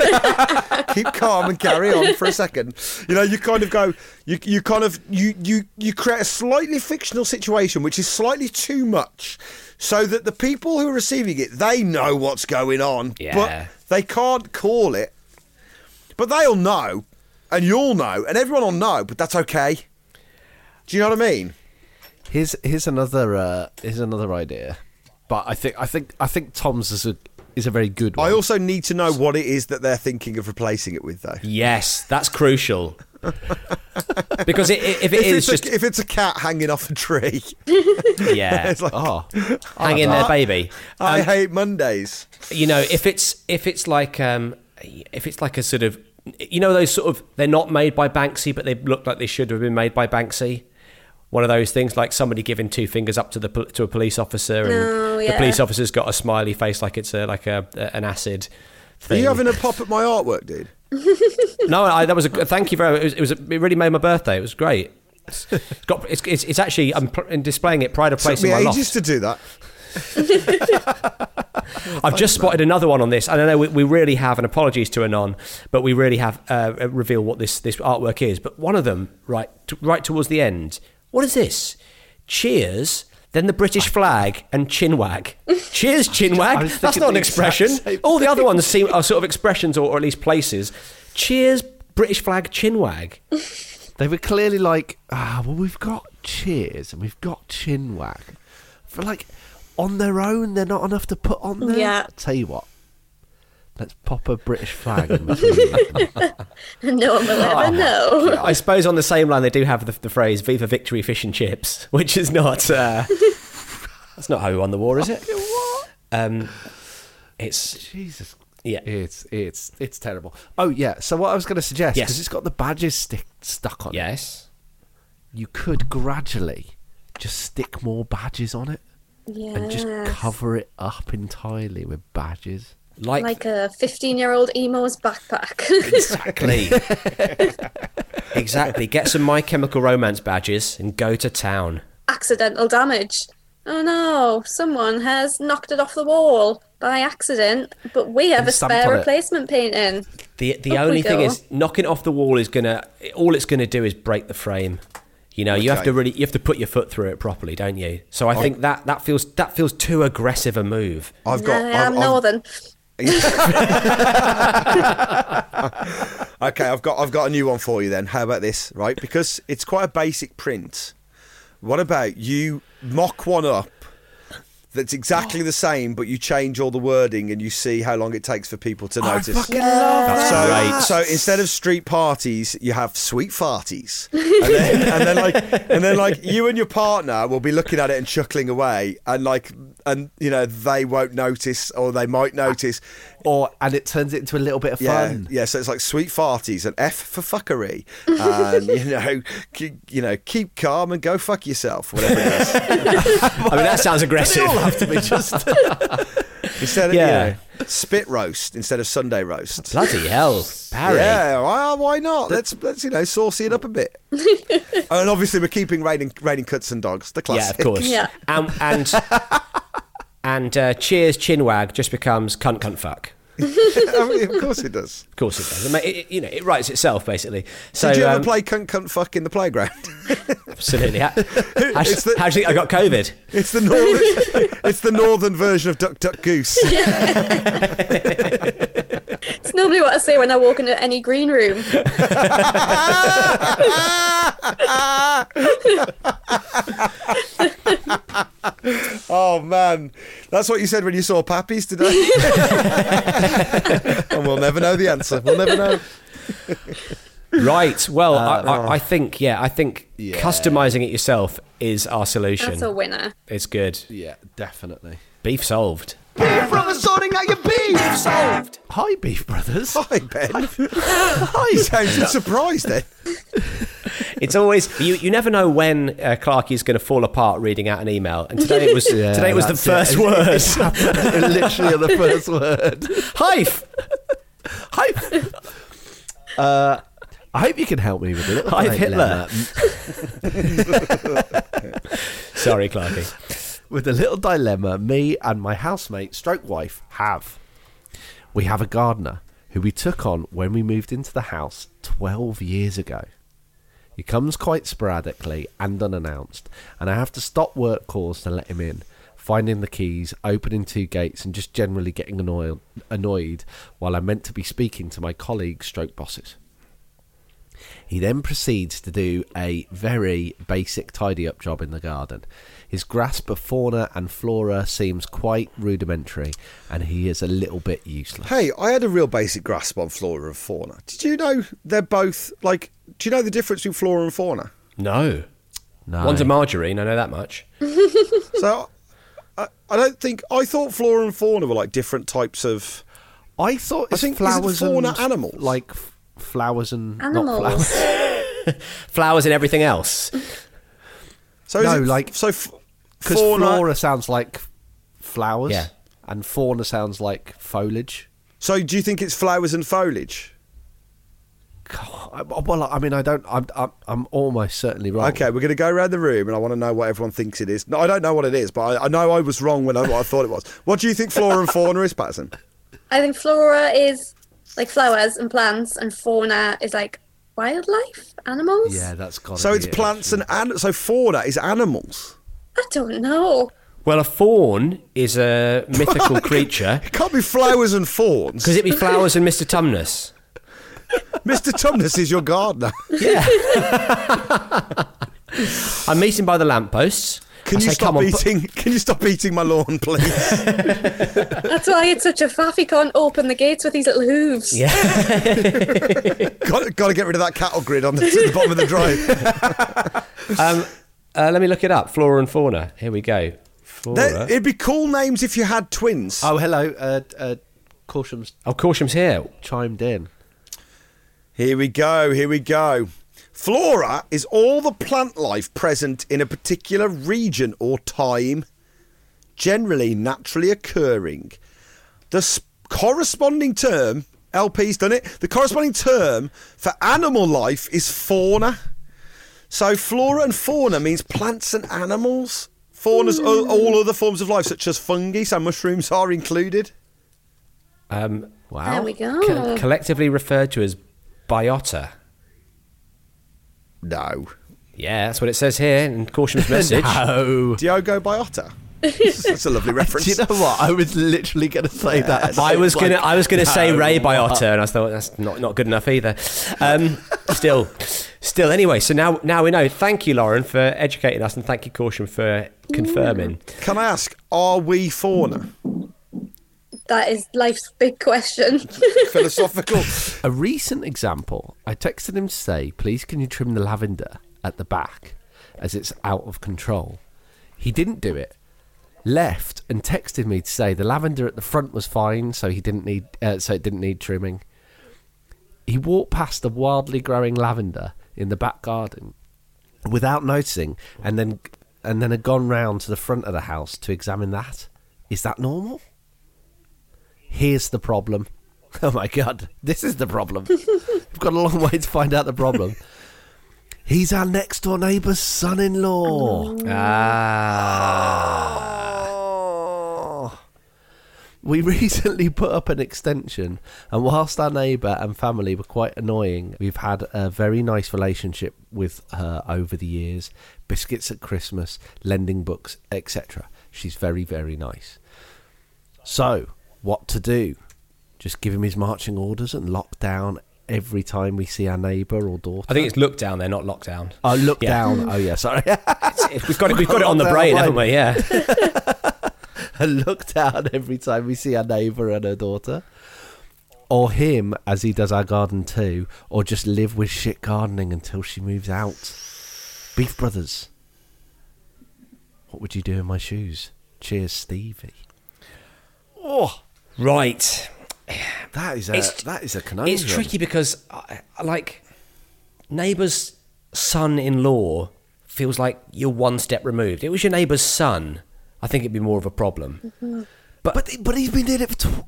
Keep calm and carry on for a second. You know, you kind of go... You you kind of... You, you, you create a slightly fictional situation, which is slightly too much, so that the people who are receiving it, they know what's going on. Yeah. But they can't call it. But they'll know, and you'll know, and everyone will know, but that's okay. Do you know what I mean? Here's here's another uh, here's another idea, but I think I think I think Tom's is a is a very good one. I also need to know what it is that they're thinking of replacing it with, though. Yes, that's crucial. Because it, it, if it if is just a, if it's a cat hanging off a tree, yeah, it's like, oh, hanging I, there, baby. I, I um, hate Mondays. You know, if it's if it's like um, if it's like a sort of, you know, those sort of, they're not made by Banksy, but they look like they should have been made by Banksy. One of those things, like somebody giving two fingers up to the to a police officer, and oh, yeah. the police officer's got a smiley face, like it's a, like a, a an acid thing. Are you having a pop at my artwork, dude? No, I, that was a thank you very much. It was, it was a, it really made my birthday. It was great. It's got it's it's, it's actually I'm pr- displaying it pride of place in my loft. It took me ages to do that. I've just spotted another one on this. I don't know, we, we really have, and apologies to Anon, but we really have uh, revealed what this this artwork is. But one of them, right t- right towards the end. What is this? Cheers, then the British flag and chinwag. Cheers, chinwag. That's not an expression. All the other ones seem are sort of expressions, or, or at least places. Cheers, British flag, chinwag. They were clearly like, ah, well, we've got cheers and we've got chinwag. For like, on their own, they're not enough to put on there. Yeah. I'll tell you what. Let's pop a British flag. In no one will ever know. I suppose on the same line, they do have the, the phrase "Viva Victory Fish and Chips," which is not. Uh, that's not how we won the war, is it? What? Um, it's Jesus. Yeah, it's it's it's terrible. Oh yeah. So what I was going to suggest, because yes. it's got the badges stick, stuck on. Yes. It, you could gradually just stick more badges on it, yes. and just cover it up entirely with badges. Like, like a fifteen-year-old emo's backpack. Exactly. Exactly. Get some My Chemical Romance badges and go to town. Accidental damage. Oh, no. Someone has knocked it off the wall by accident, but we have and a spare replacement painting. The the Up only thing is, knocking it off the wall is going to... All it's going to do is break the frame. You know, okay. you have to really... You have to put your foot through it properly, don't you? So I, I think that, that feels that feels too aggressive a move. I've got... I am Northern... Okay, I've got I've got a new one for you then. How about this, right? Because it's quite a basic print. What about you mock one up that's exactly oh. the same, but you change all the wording and you see how long it takes for people to notice. I fucking love that. So, so instead of street parties, you have sweet farties. And then, and then like and then like you and your partner will be looking at it and chuckling away, and like and you know, they won't notice, or they might notice. Or and it turns it into a little bit of fun. Yeah, yeah, so it's like sweet farties and F for fuckery. And you know, keep, you know, keep calm and go fuck yourself, whatever it is. I mean, that sounds aggressive. Have to be just instead of yeah. you know, spit roast instead of Sunday roast. Bloody hell, Barry! Yeah, well, why not? Let's let's you know saucy it up a bit. And obviously we're keeping raining raining cuts and dogs. The classic, yeah, of course. Yeah, um, and and uh, cheers, chinwag just becomes cunt, cunt, fuck. I mean, of course it does. Of course it does. It, it, you know, it writes itself basically. So, did you ever um, play cunt, cunt, fuck in the playground? Absolutely. How, how, the, how do you think I got COVID? It's the northern, it's the northern version of Duck, Duck, Goose. It's normally what I say when I walk into any green room. Oh man, that's what you said when you saw Pappies today. And we'll never know the answer. We'll never know. Right. Well, uh, I, I, I think yeah, I think yeah. customizing it yourself is our solution. That's a winner. It's good. Yeah, definitely. Beef solved. Beef Brothers sorting out your beef. Beef solved. Hi, Beef Brothers. Hi, Ben. Hi. Sounds surprised then. It's always, you, you never know when uh, Clarky is going to fall apart reading out an email. And today it was, yeah, today it was the first it. word. It's, it's literally the first word. Hive. Hive. Uh, I hope you can help me with it. Hive Hitler. Sorry, Clarky. With a little dilemma me and my housemate stroke wife have. We have a gardener who we took on when we moved into the house twelve years ago. He comes quite sporadically and unannounced, and I have to stop work calls to let him in, finding the keys, opening two gates, and just generally getting annoyed, annoyed while I'm meant to be speaking to my colleagues stroke bosses. He then proceeds to do a very basic tidy-up job in the garden. His grasp of fauna and flora seems quite rudimentary, and he is a little bit useless. Hey, I had a real basic grasp on flora and fauna. Did you know they're both, like, do you know the difference between flora and fauna? No. No. One's a margarine, I know that much. So, I, I don't think, I thought flora and fauna were, like, different types of... I thought it's I think, flowers and... fauna animals? Like... flowers and animals. Not flowers. Flowers and everything else. So no, is it, like so f- fauna... flora sounds like flowers, yeah, and fauna sounds like foliage. So do you think it's flowers and foliage? God, well, I mean, I don't. I'm, I'm, I'm almost certainly wrong. Okay, we're going to go around the room, and I want to know what everyone thinks it is. No, I don't know what it is, but I, I know I was wrong when I, what I thought it was. What do you think flora and fauna is, Patterson? I think flora is. Like flowers and plants, and fauna is like wildlife, animals. Yeah, that's got to be it. So it's plants and an- so fauna is animals. I don't know. Well, a fawn is a mythical creature. It can't be flowers and fawns. Because it'd be flowers and Mister Tumnus. Mister Tumnus is your gardener. Yeah. I meet him by the lampposts. Can I you say, stop on, eating? Put- can you stop eating my lawn, please? That's why it's such a faff. He can't open the gates with these little hooves. Yeah. got, got to get rid of that cattle grid on the, the bottom of the drive. um, uh, let me look it up. Flora and fauna. Here we go. Flora. It'd be cool names if you had twins. Oh, hello, uh, uh, Corsham's. Oh, Corsham's here. Chimed in. Here we go. Here we go. Flora is all the plant life present in a particular region or time, generally naturally occurring. The sp- corresponding term, L P's done it, the corresponding term for animal life is fauna. So flora and fauna means plants and animals. Fauna's all, all other forms of life, such as fungi, so mushrooms are included. Um, wow. There we go. Co- collectively referred to as biota. No. Yeah, that's what it says here in Caution's message. No. Diogo Biota. That's a lovely reference. Do you know what? I was literally going to say yeah, that. I was like, going to I was going to no, say Ray Biota, and I thought that's not, not good enough either. Um, still, still. Anyway, so now now we know. Thank you, Lauren, for educating us, and thank you, Caution, for confirming. Mm. Can I ask, are we fauna? That is life's big question. Philosophical. A recent example, I texted him to say, please can you trim the lavender at the back as it's out of control. He didn't do it. Left and texted me to say the lavender at the front was fine, so he didn't need uh, so it didn't need trimming. He walked past the wildly growing lavender in the back garden without noticing and then and then had gone round to the front of the house to examine that. Is that normal? Here's the problem. Oh my God, this is the problem. We've got a long way to find out the problem. He's our next door neighbour's son-in-law. Oh. Ah. Oh. We recently put up an extension, and whilst our neighbour and family were quite annoying, we've had a very nice relationship with her over the years. Biscuits at Christmas, lending books, et cetera. She's very, very nice. So... what to do? Just give him his marching orders and lock down every time we see our neighbour or daughter. I think it's look down there, not lockdown. Oh, look yeah. down. Oh, yeah. Sorry, it's, we've got it. We've got it on the brain, haven't we? Yeah. A look down every time we see our neighbour and her daughter, or him as he does our garden too, or just live with shit gardening until she moves out. Beef Brothers. What would you do in my shoes? Cheers, Stevie. Oh. Right, that is a it's, that is a conundrum. It's tricky because, like, neighbours son-in-law feels like you're one step removed. If it was your neighbour's son, I think it'd be more of a problem. Mm-hmm. But, but but he's been doing it for tw-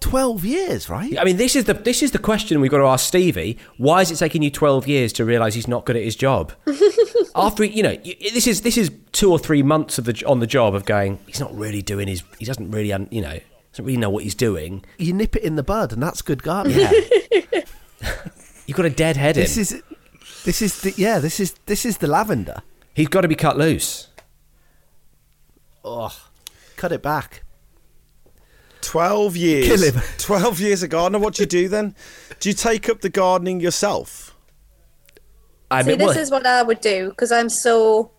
twelve years, right? I mean, this is the this is the question we've got to ask Stevie. Why is it taking you twelve years to realise he's not good at his job? After you know, you, this is this is two or three months of the on the job of going. He's not really doing his. He doesn't really, un, you know, doesn't really know what he's doing. You nip it in the bud, and that's good gardening. Yeah. You've got to deadhead him. This is this is the yeah. This is this is the lavender. He's got to be cut loose. Oh, cut it back. twelve years. Kill him. twelve years a gardener. What do you do then? Do you take up the gardening yourself? I See, mean, this what? is what I would do, because I'm so...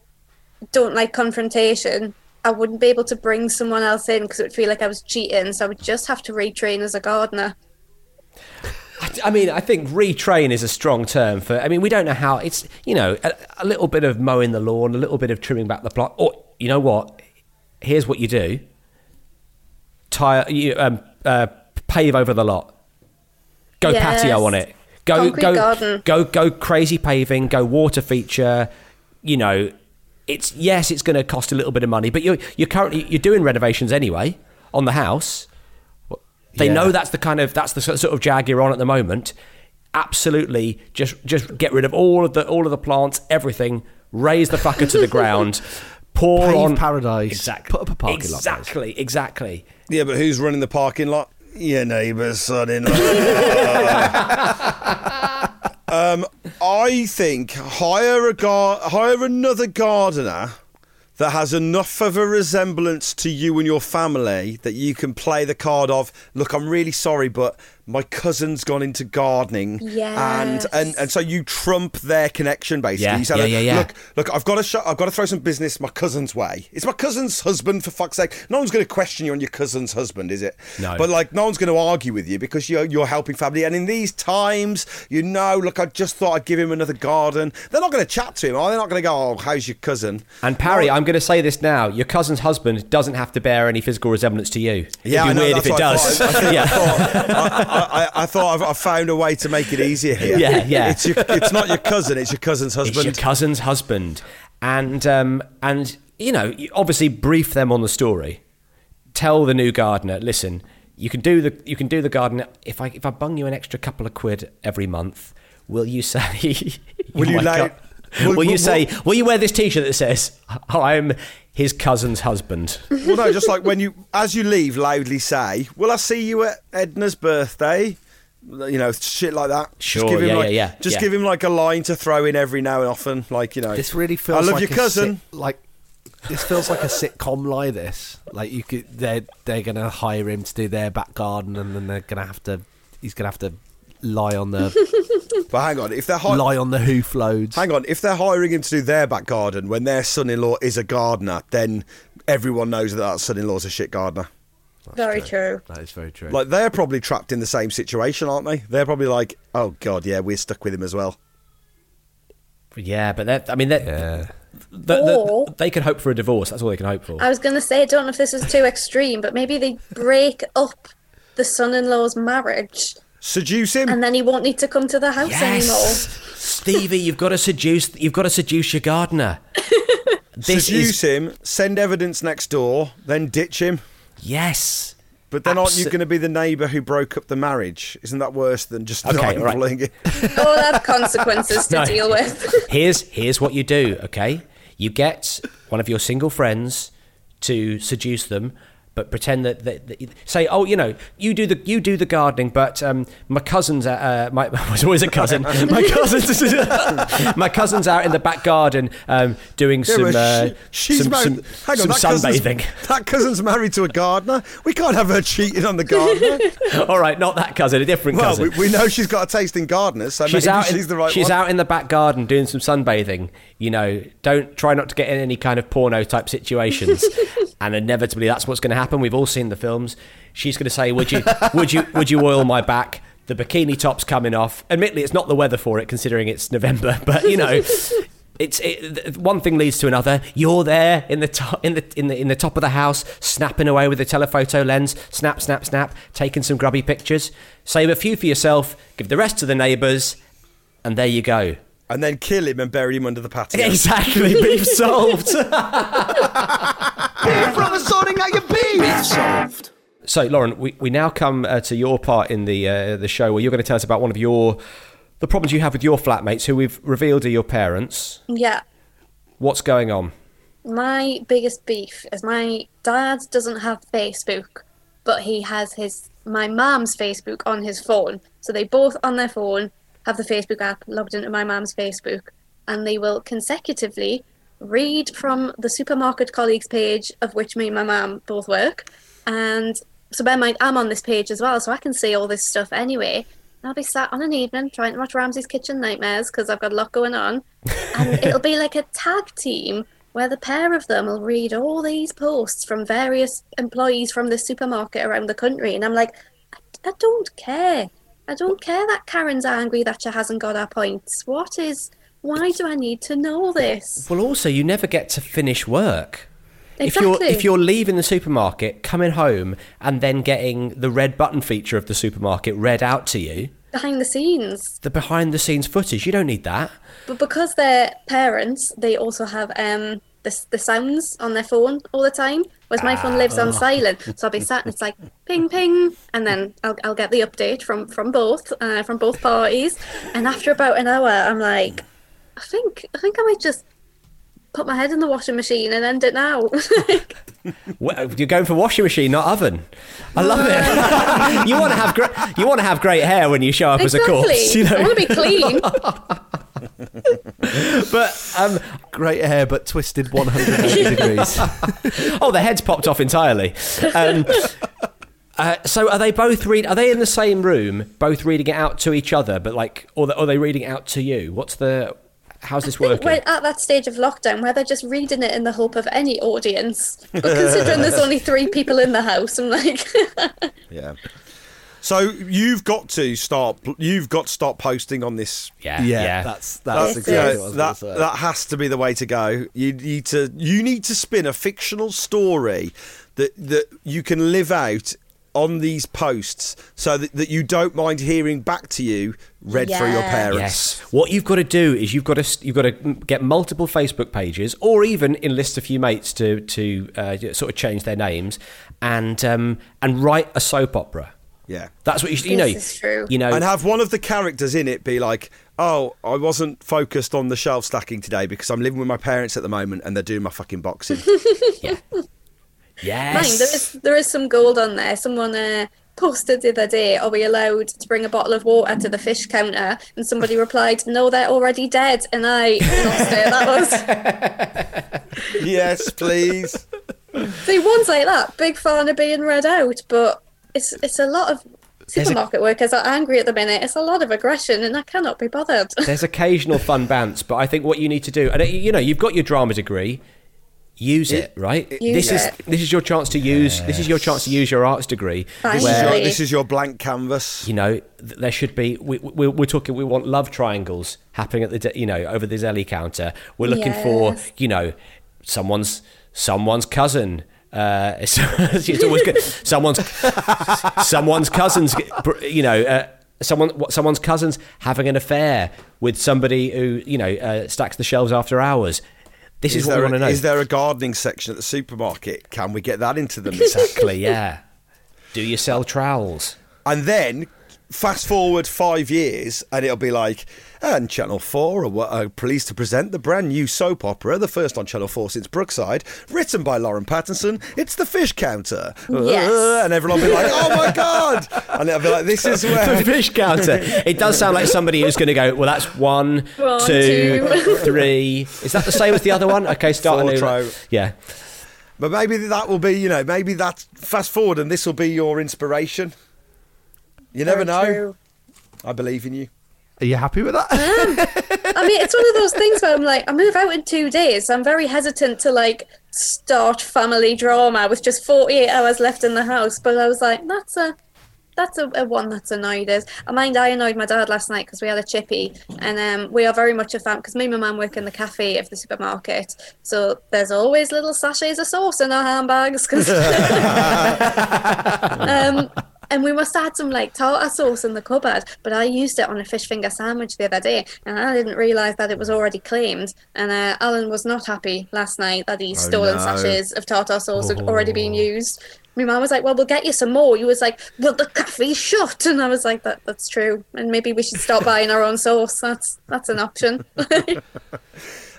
don't like confrontation. I wouldn't be able to bring someone else in because it would feel like I was cheating, so I would just have to retrain as a gardener. I, I mean, I think retrain is a strong term for... I mean, we don't know how... It's, you know, a, a little bit of mowing the lawn, a little bit of trimming back the plant. Or, you know what? Here's what you do. Tire, you um, uh, pave over the lot. Go yes. patio on it. Go Concrete go garden. go go crazy paving. Go water feature. You know, it's yes, it's going to cost a little bit of money, but you're you're currently you're doing renovations anyway on the house. They yeah. know that's the kind of that's the sort of jag you're on at the moment. Absolutely, just just get rid of all of the all of the plants, everything. Raise the fucker to the ground. Pour Pave on paradise. Exactly. Put up a parking exactly, lot. Exactly. Exactly. Yeah, but who's running the parking lot? Your neighbour's son-in-law. um, I think hire a gar- hire another gardener that has enough of a resemblance to you and your family that you can play the card of, look, I'm really sorry, but my cousin's gone into gardening. Yes. And, and and so you trump their connection, basically. Yeah, you say, yeah, yeah, yeah. Look, look, I've got to sh- I've got to throw some business my cousin's way. It's my cousin's husband, for fuck's sake. No one's going to question you on your cousin's husband, is it? No. But, like, no one's going to argue with you because you're, you're helping family. And in these times, you know, look, I just thought I'd give him another garden. They're not going to chat to him, are they? They're not going to go, oh, how's your cousin? And, Parry, no, I'm going to say this now. Your cousin's husband doesn't have to bear any physical resemblance to you. Yeah, It'd be I know, weird if it does. I thought, I, I yeah. I, I, I thought I've, I found a way to make it easier here. Yeah, yeah. It's, your, it's not your cousin, it's your cousin's husband. It's your cousin's husband. And, um, and you know, obviously brief them on the story. Tell the new gardener, listen, you can do the you can do the gardener. If I, if I bung you an extra couple of quid every month, will you say... will oh you like... Will, will you will, say, will you wear this T-shirt that says, I'm his cousin's husband? Well, no, just like when you, as you leave, loudly say, will I see you at Edna's birthday? You know, shit like that. Sure, just give him yeah, like, yeah, yeah. Just yeah. give him like a line to throw in every now and often. Like, you know, this really feels I love like your cousin. Sit, like, this feels like a sitcom lie, this. Like, you could, they're, they're going to hire him to do their back garden and then they're going to have to, he's going to have to lie on the but hang on if they're hi- lie on the hoof loads hang on if they're hiring him to do their back garden when their son-in-law is a gardener, then everyone knows that that son-in-law's a shit gardener. That's very true. true That is very true. Like, they're probably trapped in the same situation, aren't they? They're probably like, oh god, yeah, we're stuck with him as well. Yeah, but that I mean that yeah. The, or, the, they can hope for a divorce. That's all they can hope for. I was going to say, I don't know if this is too extreme, but maybe they break up the son-in-law's marriage. Seduce him, and then he won't need to come to the house yes. anymore. Stevie, you've got to seduce. You've got to seduce your gardener. This seduce is... him. Send evidence next door. Then ditch him. Yes, but then Absol- aren't you going to be the neighbour who broke up the marriage? Isn't that worse than just okay, not right. it? All have consequences to no. deal with. here's here's what you do. Okay, you get one of your single friends to seduce them. But pretend that, that, that say, oh, you know, you do the you do the gardening, but um, my cousin's uh, my I was always a cousin. my cousin's my cousin's out in the back garden um, doing yeah, some, uh, she, some, married, some, some some sunbathing. Cousin's, that cousin's married to a gardener. We can't have her cheating on the gardener. All right, not that cousin, a different well, cousin. We, we know she's got a taste in gardeners, so she's maybe out in, she's the right she's one. She's out in the back garden doing some sunbathing. You know, don't try not to get in any kind of porno type situations. And inevitably, that's what's going to happen. Happen. We've all seen the films. She's going to say, "Would you, would you, would you oil my back?" The bikini top's coming off. Admittedly, it's not the weather for it, considering it's November. But you know, it's it, one thing leads to another. You're there in the to- in the in the in the top of the house, snapping away with a telephoto lens, snap, snap, snap, taking some grubby pictures. Save a few for yourself, give the rest to the neighbours, and there you go. and then kill him and bury him under the patio. Exactly, beef solved. Beef Brothers sorting out your beef. Beef solved. So, Lauren, we, we now come uh, to your part in the uh, the show where you're going to tell us about one of your the problems you have with your flatmates, who we've revealed are your parents. Yeah. What's going on? My biggest beef is my dad doesn't have Facebook, but he has his my mum's Facebook on his phone. So they both on their phone have the Facebook app logged into my mum's Facebook, and they will consecutively read from the supermarket colleagues page, of which me and my mum both work. And so bear in mind, I'm on this page as well, so I can see all this stuff anyway. And I'll be sat on an evening trying to watch Ramsay's Kitchen Nightmares because I've got a lot going on. And it'll be like a tag team where the pair of them will read all these posts from various employees from the supermarket around the country. And I'm like, I, I don't care. I don't care that Karen's angry that she hasn't got her points. What is, why do I need to know this? Well, also, you never get to finish work. Exactly. If you're if you're leaving the supermarket, coming home, and then getting the red button feature of the supermarket read out to you. Behind the scenes. The behind the scenes footage. You don't need that. But because they're parents, they also have um the, the sounds on their phone all the time, whereas my ah. phone lives on silent. So I'll be sat and it's like, ping, ping. And then I'll I'll get the update from, from both, uh, from both parties. And after about an hour, I'm like, I think I think I might just... put my head in the washing machine and end it now. Well, you're going for washing machine, not oven. I love it. You want to have great, you want to have great hair when you show up exactly. as a corpse. You know? I want to be clean. But um, great hair, but twisted one hundred eighty degrees. Oh, the head's popped off entirely. Um, uh, so, are they both read? Are they in the same room, both reading it out to each other? But like, or the, are they reading it out to you? What's the How's this working? We're at that stage of lockdown where they're just reading it in the hope of any audience. But considering there's only three people in the house, I'm like... Yeah. So you've got to start. You've got to start posting on this. Yeah, yeah. yeah. That's that's exactly what I was that, gonna say. That has to be the way to go. You need to. You need to spin a fictional story that that you can live out on these posts so that, that you don't mind hearing back to you read yeah. through your parents. Yes. What you've got to do is you've got to you've got to get multiple Facebook pages, or even enlist a few mates to to uh, sort of change their names and um, and write a soap opera. Yeah. That's what you should, you know. This is true. You know, and have one of the characters in it be like, oh, I wasn't focused on the shelf stacking today because I'm living with my parents at the moment and they're doing my fucking boxing. Yeah. Yes. Mine, there is there is some gold on there. Someone uh, posted the other day, are we allowed to bring a bottle of water to the fish counter? And somebody replied, no, they're already dead. And I lost it. That was... Yes, please. See, ones like that, big fan of being read out, but it's it's a lot of... Supermarket a, workers are angry at the minute. It's a lot of aggression and I cannot be bothered. There's occasional fun bants, but I think what you need to do... and You know, you've got your drama degree... Use it, it right? It, this is it. this is your chance to use yes. this is your chance to use your arts degree. This is your, this is your blank canvas. You know, there should be. We, we, we're talking. We want love triangles happening at the you know over the deli counter. We're looking yes. for you know someone's someone's cousin. Uh, it's, it's always good. Someone's someone's cousin's. You know. Uh, Someone, someone's cousin's having an affair with somebody who you know uh, stacks the shelves after hours. This is, is what we want to know. Is there a gardening section at the supermarket? Can we get that into them? Exactly, yeah. Do you sell trowels? And then, fast forward five years, and it'll be like, and Channel four are, are pleased to present the brand new soap opera, the first on Channel four since Brookside, written by Lauren Patterson. It's The Fish Counter. Yes. Uh, and everyone will be like, oh my God. And they'll be like, this is where... The Fish Counter. It does sound like somebody who's going to go, well, that's one, one two, two, three. Is that the same as the other one? Okay, start Four a new tro- Yeah. But maybe that will be, you know, maybe that's fast forward and this will be your inspiration. You never know. True. I believe in you. Are you happy with that? Yeah. I mean, it's one of those things where I'm like, I move out in two days. So I'm very hesitant to like start family drama with just forty-eight hours left in the house. But I was like, that's a, that's a, a one that's annoyed us. I mind I annoyed my dad last night because we had a chippy, and um, we are very much a fan because me and my mum work in the cafe of the supermarket. So there's always little sachets of sauce in our handbags. Cause um, And we must have had some like tartar sauce in the cupboard, but I used it on a fish finger sandwich the other day, and I didn't realise that it was already claimed. And uh, Alan was not happy last night that he's oh, stolen no. sachets of tartar sauce oh. had already been used. My mum was like, well, we'll get you some more. You was like, well, the cafe's shut. And I was like, that that's true. And maybe we should stop buying our own sauce. That's that's an option.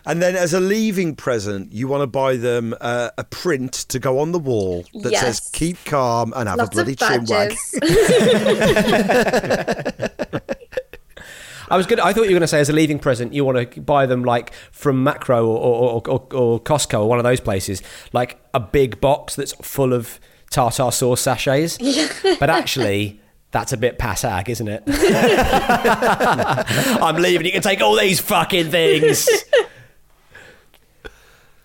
And then as a leaving present, you want to buy them uh, a print to go on the wall that yes. says, keep calm and have Lots a bloody chinwag. I was good. I thought you were going to say, as a leaving present, you want to buy them like from Macro or, or, or, or Costco or one of those places, like a big box that's full of tartar sauce sachets. But actually, that's a bit passag, isn't it? I'm leaving. You can take all these fucking things.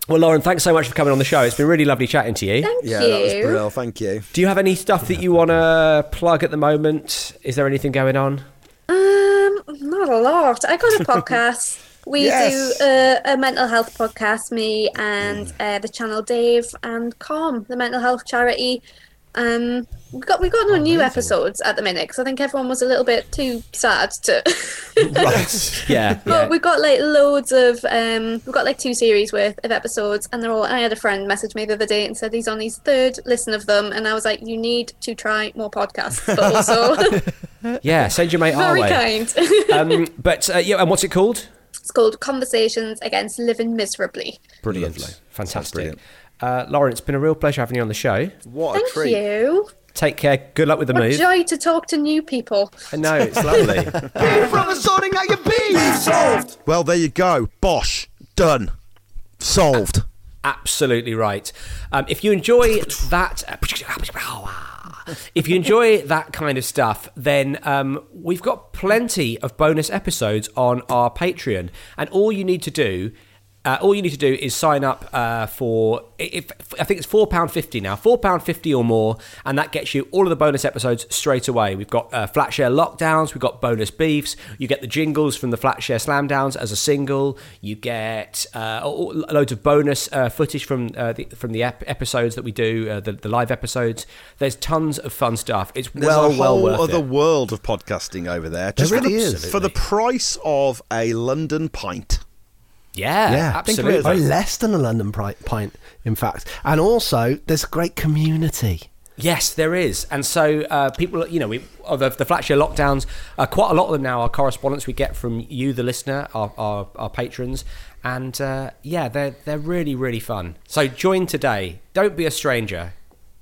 Well, Lauren, thanks so much for coming on the show. It's been really lovely chatting to you. Thank yeah, you. Yeah, that was brilliant. Thank you. Do you have any stuff that you want to plug at the moment? Is there anything going on? Um, not a lot. I got a podcast. We yes. do uh, a mental health podcast, me and mm. uh, the channel Dave and Calm, the mental health charity. Um, we got we got no oh, new amazing. episodes at the minute because I think everyone was a little bit too sad to. right. Yeah. But yeah. we've got like loads of um, we've got like two series worth of episodes, and they're all. I had a friend message me the other day and said he's on his third listen of them, and I was like, you need to try more podcasts, but also. yeah, send your mate our way. Very kind. um, but uh, yeah, and what's it called? It's called Conversations Against Living Miserably. Brilliant, lovely. Fantastic. Brilliant. Uh, Lauren, it's been a real pleasure having you on the show. What Thank a treat. Thank you. Take care. Good luck with the what move. It's a joy to talk to new people. I know, it's lovely. From sorting out your beef. Solved. Well, there you go. Bosh. Done. Solved. Uh, absolutely right. Um, if you enjoy that... If you enjoy that kind of stuff, then um, we've got plenty of bonus episodes on our Patreon. And all you need to do... Uh, all you need to do is sign up uh, for, if, I think it's four pounds fifty now, four pounds fifty or more, and that gets you all of the bonus episodes straight away. We've got uh, Flatshare Lockdowns, we've got Bonus Beefs, you get the jingles from the Flatshare Slamdowns as a single, you get uh, loads of bonus uh, footage from uh, the from the ep- episodes that we do, uh, the, the live episodes. There's tons of fun stuff. It's well, well, well worth it. There's a whole other world of podcasting over there. Just there really is. For the price of a London pint. Yeah, yeah, absolutely. Or less than a London pint, in fact. And also, there's a great community. Yes, there is. And so uh, people, you know, we, the, the Flatshare Lockdowns, uh, quite a lot of them now are correspondence we get from you, the listener, our, our, our patrons. And uh, yeah, they're, they're really, really fun. So join today. Don't be a stranger.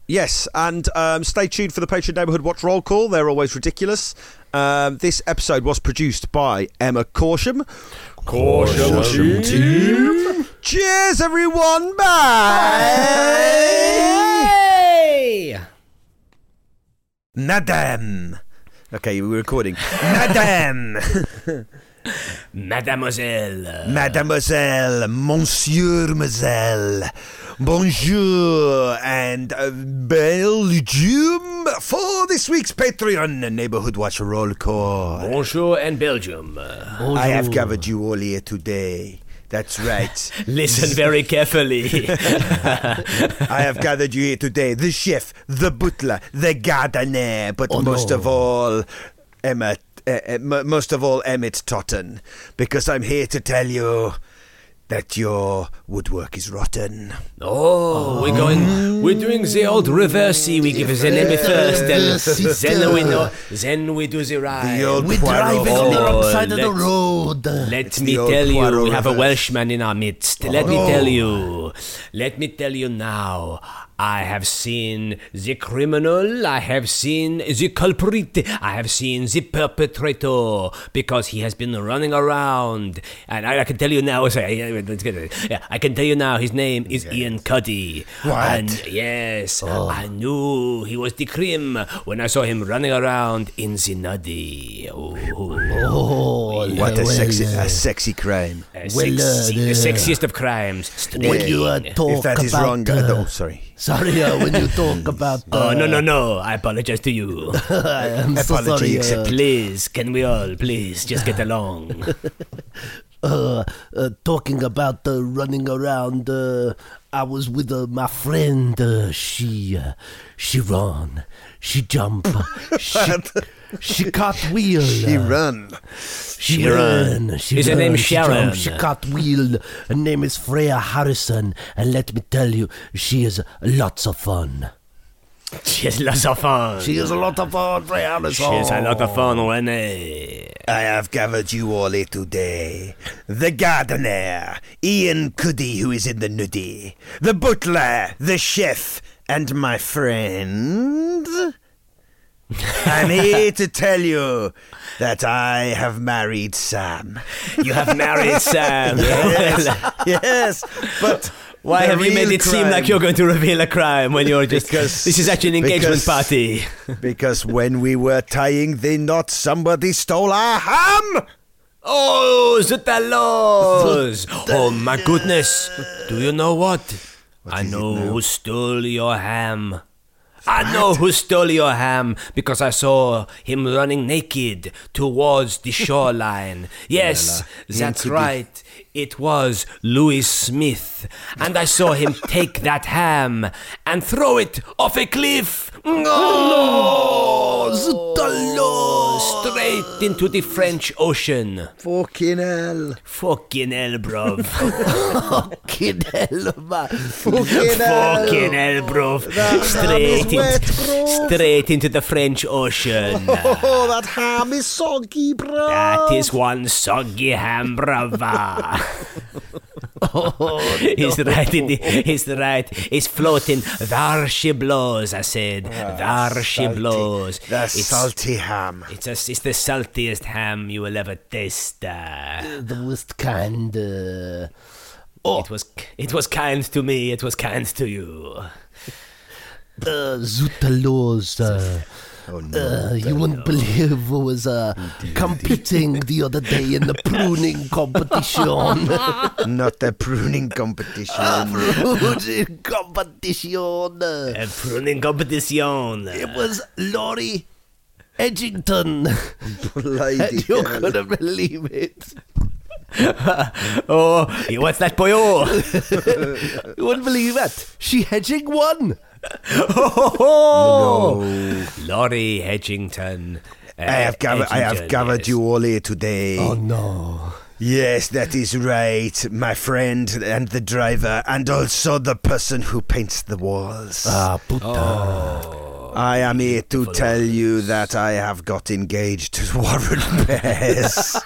Yes, and um, stay tuned for the Patreon Neighbourhood Watch Roll Call. They're always ridiculous. Um, this episode was produced by Emma Corsham. Corsham team. Cheers, everyone. Bye. Bye. Madame. Okay, we're recording. Madame. Mademoiselle. Mademoiselle. Monsieur, Mademoiselle. Bonjour and Belgium for this week's Patreon Neighbourhood Watch Roll Call. Bonjour and Belgium. Bonjour. I have covered you all here today. That's right. Listen very carefully. I have gathered you here today. The chef, the butler, the gardener, but oh, most no. of all, Emma, uh, m- most of all, Emmett Totten, because I'm here to tell you that your woodwork is rotten. Oh, oh, we're going, we're doing the old reversey. We give the name first, then, then we know, then we do the ride. The we're driving on the wrong side oh, of the road. Let it's me tell you, we have a Welshman in our midst. Let oh. me tell you, let me tell you now. I have seen the criminal, I have seen the culprit, I have seen the perpetrator, because he has been running around. And I, I can tell you now, sorry, let's get it. I can tell you now, his name is yes. Ian Cuddy. What? And yes, oh. I knew he was the crim when I saw him running around in the nuddy. Oh, oh yeah. What a sexy, well, yeah. a sexy crime. A well, sexy, uh, the sexiest of crimes. When you uh, talk if that is about, wrong, uh, oh, sorry. Sorry, uh, when you talk about... Uh, oh, no, no, no. I apologize to you. I am so sorry. Uh, please, can we all please just get along? uh, uh, talking about uh, running around... Uh, I was with uh, my friend, uh, she, uh, she run, she jump, she, she cartwheel. She run. She, she run. run. She is run. Her name she Sharon? Jump. She cartwheel. Her name is Freya Harrison, and let me tell you, she is lots of fun. She is lots of fun. She is a lot of fun, Freya Harrison. She is a lot of fun, Renee. I have gathered you all here today. The gardener, Ian Cuddy, who is in the nudie. The butler, the chef, and my friend. I'm here to tell you that I have married Sam. You have married Sam. Yes, yes, but... Why the have you made it crime. seem like you're going to reveal a crime when you're just... Because, this is actually an engagement because, party. Because when we were tying the knot, somebody stole our ham! Oh, the talos! Oh, my goodness. Do you know what? what I know who stole your ham. I know who stole your ham because I saw him running naked towards the shoreline. Yes, that's right. It was Louis Smith. And I saw him take that ham and throw it off a cliff. No! Straight into the French Ocean. Fucking hell. Fucking hell, bruv. Fucking hell, man. Fucking hell. Fucking hell, bruv. Straight, wet, bruv. Straight into the French Ocean. Oh, that ham is soggy, bruv. That is one soggy ham, bruv. Oh, no. He's right in the, he's right, he's floating. There she blows, I said. Oh, there she salty. blows. The it's, salty ham. It's, a, it's the saltiest ham you will ever taste. Uh, the worst kind. Uh, oh. It was, it was kind to me, it was kind to you. The uh, Zutalos. Uh. Oh, no, uh, you wouldn't believe who was uh, competing the other day in the pruning competition. Not a pruning competition. A pruning competition. A pruning competition. It was Laurie Edgington. And you're going to believe it. Oh, what's that, boyo? You wouldn't believe it. She hedging won. Oh, no. Laurie Hedgington. Uh, I have gathered, I have gathered yes. you all here today. Oh no! Yes, that is right, my friend, and the driver, and also the person who paints the walls. Ah, puta! Oh, I am here to tell you that I have got engaged to Warren Bess.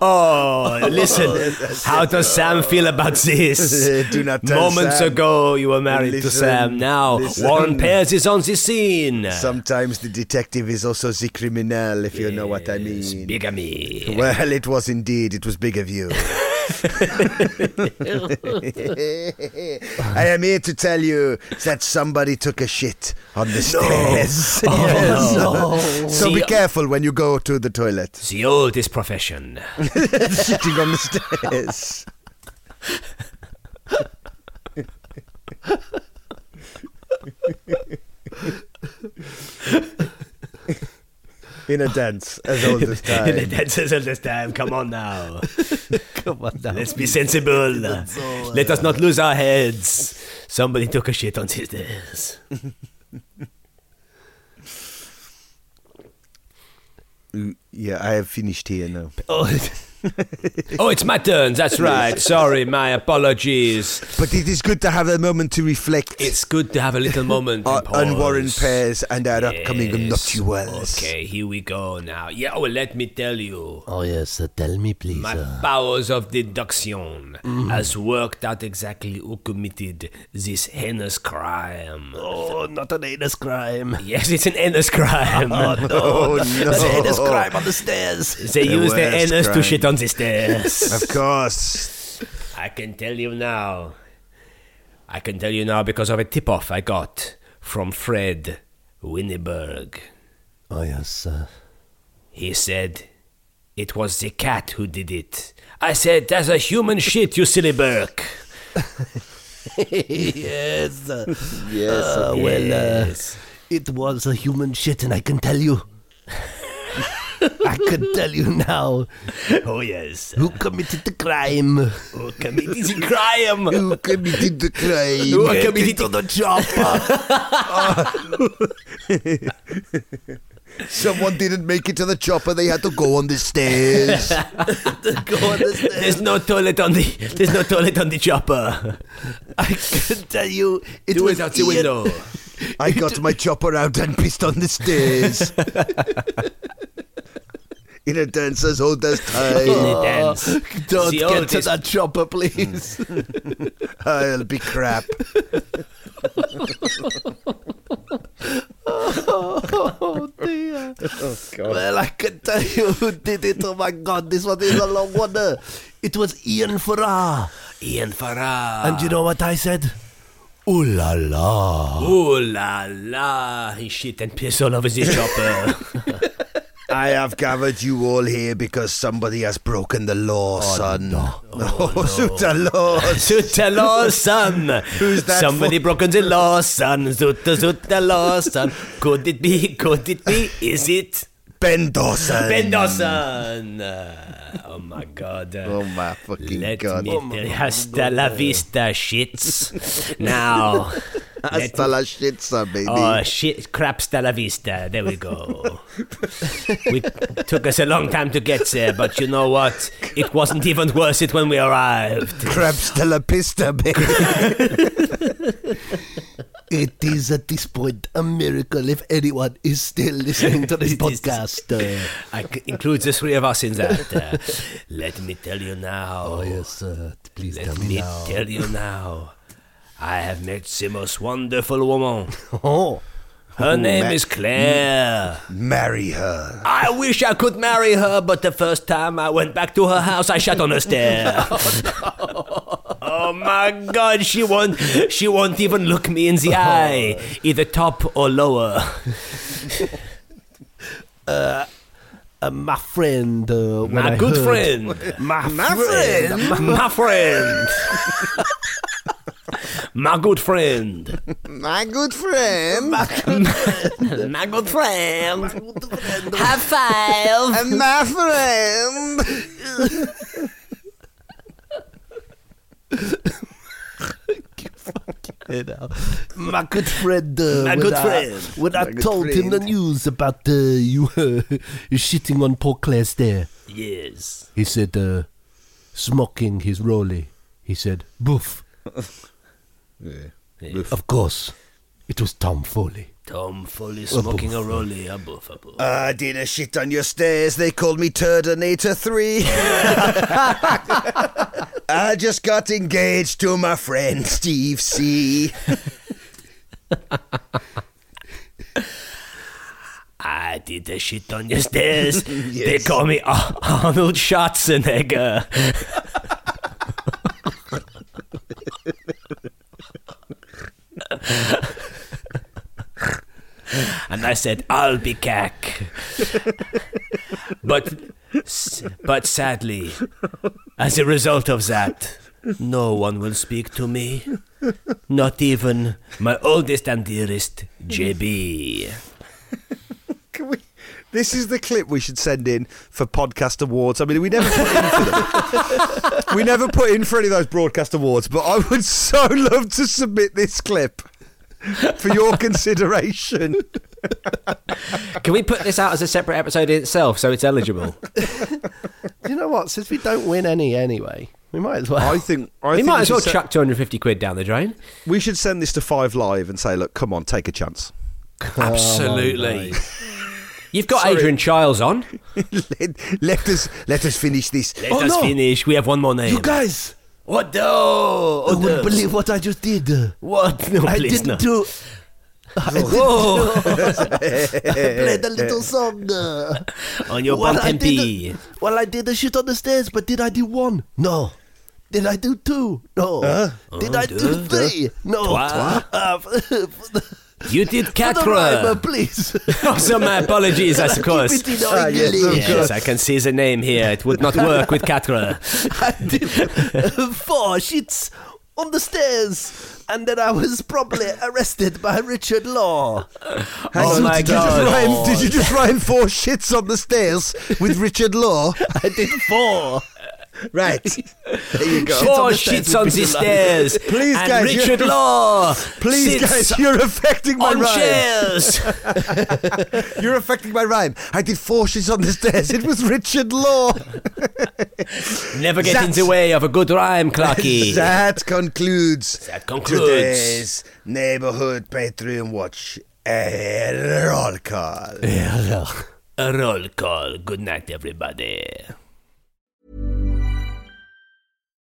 Oh, listen, how does Sam feel about this? Do not tell Moments Sam. ago you were married listen, to Sam. Now listen. Warren Pears is on the scene. Sometimes the detective is also the criminal, if yes, you know what I mean. Bigamy. Well, it was indeed, it was big of you. I am here to tell you that somebody took a shit on the stairs. No. Yes. Oh, no. So the, be careful when you go to the toilet. The oldest profession. Shitting on the stairs. In a dance, as old as time. In a dance, as old as time. Come on now. Come on now. Let's be sensible. Let us not lose our heads. Somebody took a shit on his stairs. Yeah, I have finished here now. Oh. Oh, it's my turn. That's right. Sorry, my apologies. But it is good to have a moment to reflect. It's good to have a little moment uh, on Warren Pears and our yes. upcoming nuptials. Okay, here we go now. Yeah, well, let me tell you. Oh yes, uh, tell me please. My uh... powers of deduction mm. has worked out exactly who committed this heinous crime. Oh, not an heinous crime. Yes, it's an heinous crime. Oh no, oh, no. It's a heinous crime on the stairs. They the used the heinous crime. to shit on the stairs. Of course. I can tell you now. I can tell you now because of a tip-off I got from Fred Winneberg. Oh, yes, sir. He said it was the cat who did it. I said, that's a human shit, you silly Burke. Yes. Yes. Uh, well, yes. Uh, it was a human shit, and I can tell you. I could tell you now. Oh, yes. Who committed the crime? Who committed the crime? Who committed the crime? Who committed to the chopper? Oh. Someone didn't make it to the chopper. They had to go on the stairs. to go on the stairs. There's no toilet on the. There's no toilet on the chopper. I can tell you, it do was it out the window. I got my chopper out and pissed on the stairs. In a dancer's oldest time. In a dance. Don't the get oldest. To that chopper, please. I'll be crap. Oh dear. Oh, God. Well, I can tell you who did it. Oh my God, this one is a long one. It was Ian Farrar. Ian Farrar. And you know what I said? Ooh la la. Ooh la la. He shit and piss all over the chopper. I have gathered you all here because somebody has broken the law, oh, son. No. Oh, oh no. Suit the law. Suit the law, son. Who's that? Somebody for? Broken the law, son. Suit the, suit the law, son. Could it be? Could it be? Is it? Ben Dawson. Ben Dawson. Uh, oh, my God. Uh, oh, my fucking let God. Me oh my God. Hasta la vista, shits. Now... Hasta la shitza, baby. Oh, shit, crapsta la vista. There we go. It took us a long time to get there, but you know what? It wasn't even worth it when we arrived. Crapsta la pista, baby. It is at this point a miracle if anyone is still listening to this podcast. Uh, I c- include the three of us in that. Uh, let me tell you now. Oh, yes, uh, please let tell me, me now. Let me tell you now. I have met the most wonderful woman. Oh. Her name Ma- is Claire. Marry her. I wish I could marry her, but the first time I went back to her house, I shat on her stair. Oh, no. Oh, my God, she won't, she won't even look me in the eye, either top or lower. uh... Uh, my friend, uh, my good friend. My, my friend, friend, my friend, my good friend, my good friend, my good, my good friend, my good friend. High five, and my friend. You know, my good friend, uh, my good I, friend. When my I told friend. him the news about uh, you uh, shitting on poor Claire's there, yes, he said, uh, smoking his rollie, he said, boof. Yeah. Yeah. Of course, it was Tom Foley. Tom Foley smoking a, a rollie, a boof, a boof. I did a shit on your stairs, they called me Turdinator three. I just got engaged to my friend Steve C. I did the shit on your stairs. Yes. They call me Ar- Arnold Schwarzenegger. And I said, I'll be cack. But... But sadly, as a result of that, no one will speak to me. Not even my oldest and dearest, J B. Can we, this is the clip we should send in for podcast awards. I mean, we never put in for them. We never put in for any of those broadcast awards, but I would so love to submit this clip for your consideration. Can we put this out as a separate episode in itself so it's eligible? You know what? Since we don't win any anyway, we might as well. I think I we think might as we well se- chuck two hundred fifty quid down the drain. We should send this to Five Live and say, "Look, come on, take a chance." Come Absolutely. On, You've got Sorry. Adrian Childs on. let, let us let us finish this. Let oh, us no. finish. We have one more name. You guys. What the? I wouldn't believe what I just did. What? No, I please, didn't no. do. I didn't Whoa. do. I played a little song. On your well, bump P. Well, I did the shit on the stairs, but did I do one? No. Did I do two? No. Huh? Did Un, I deux, do three? Deux. No. Trois. Uh, you did quatre. Rhymer, please. Also, my apologies, of course. Ah, yes, of course. Yes, I can see the name here. It would not work with quatre. I did four shits on the stairs, and then I was probably arrested by Richard Law. Oh my God. Did you just rhyme four shits on the stairs with Richard Law? I did four. Right. There you go. Four shits on the stairs. stairs. Please, and guys. Richard Law. Please, guys, you're affecting my on rhyme. Chairs. You're affecting my rhyme. I did four shits on the stairs. It was Richard Law. Never get that, in the way of a good rhyme, Clarky. That concludes, that concludes today's Neighborhood Patreon Watch. A roll call. A roll call. Good night, everybody.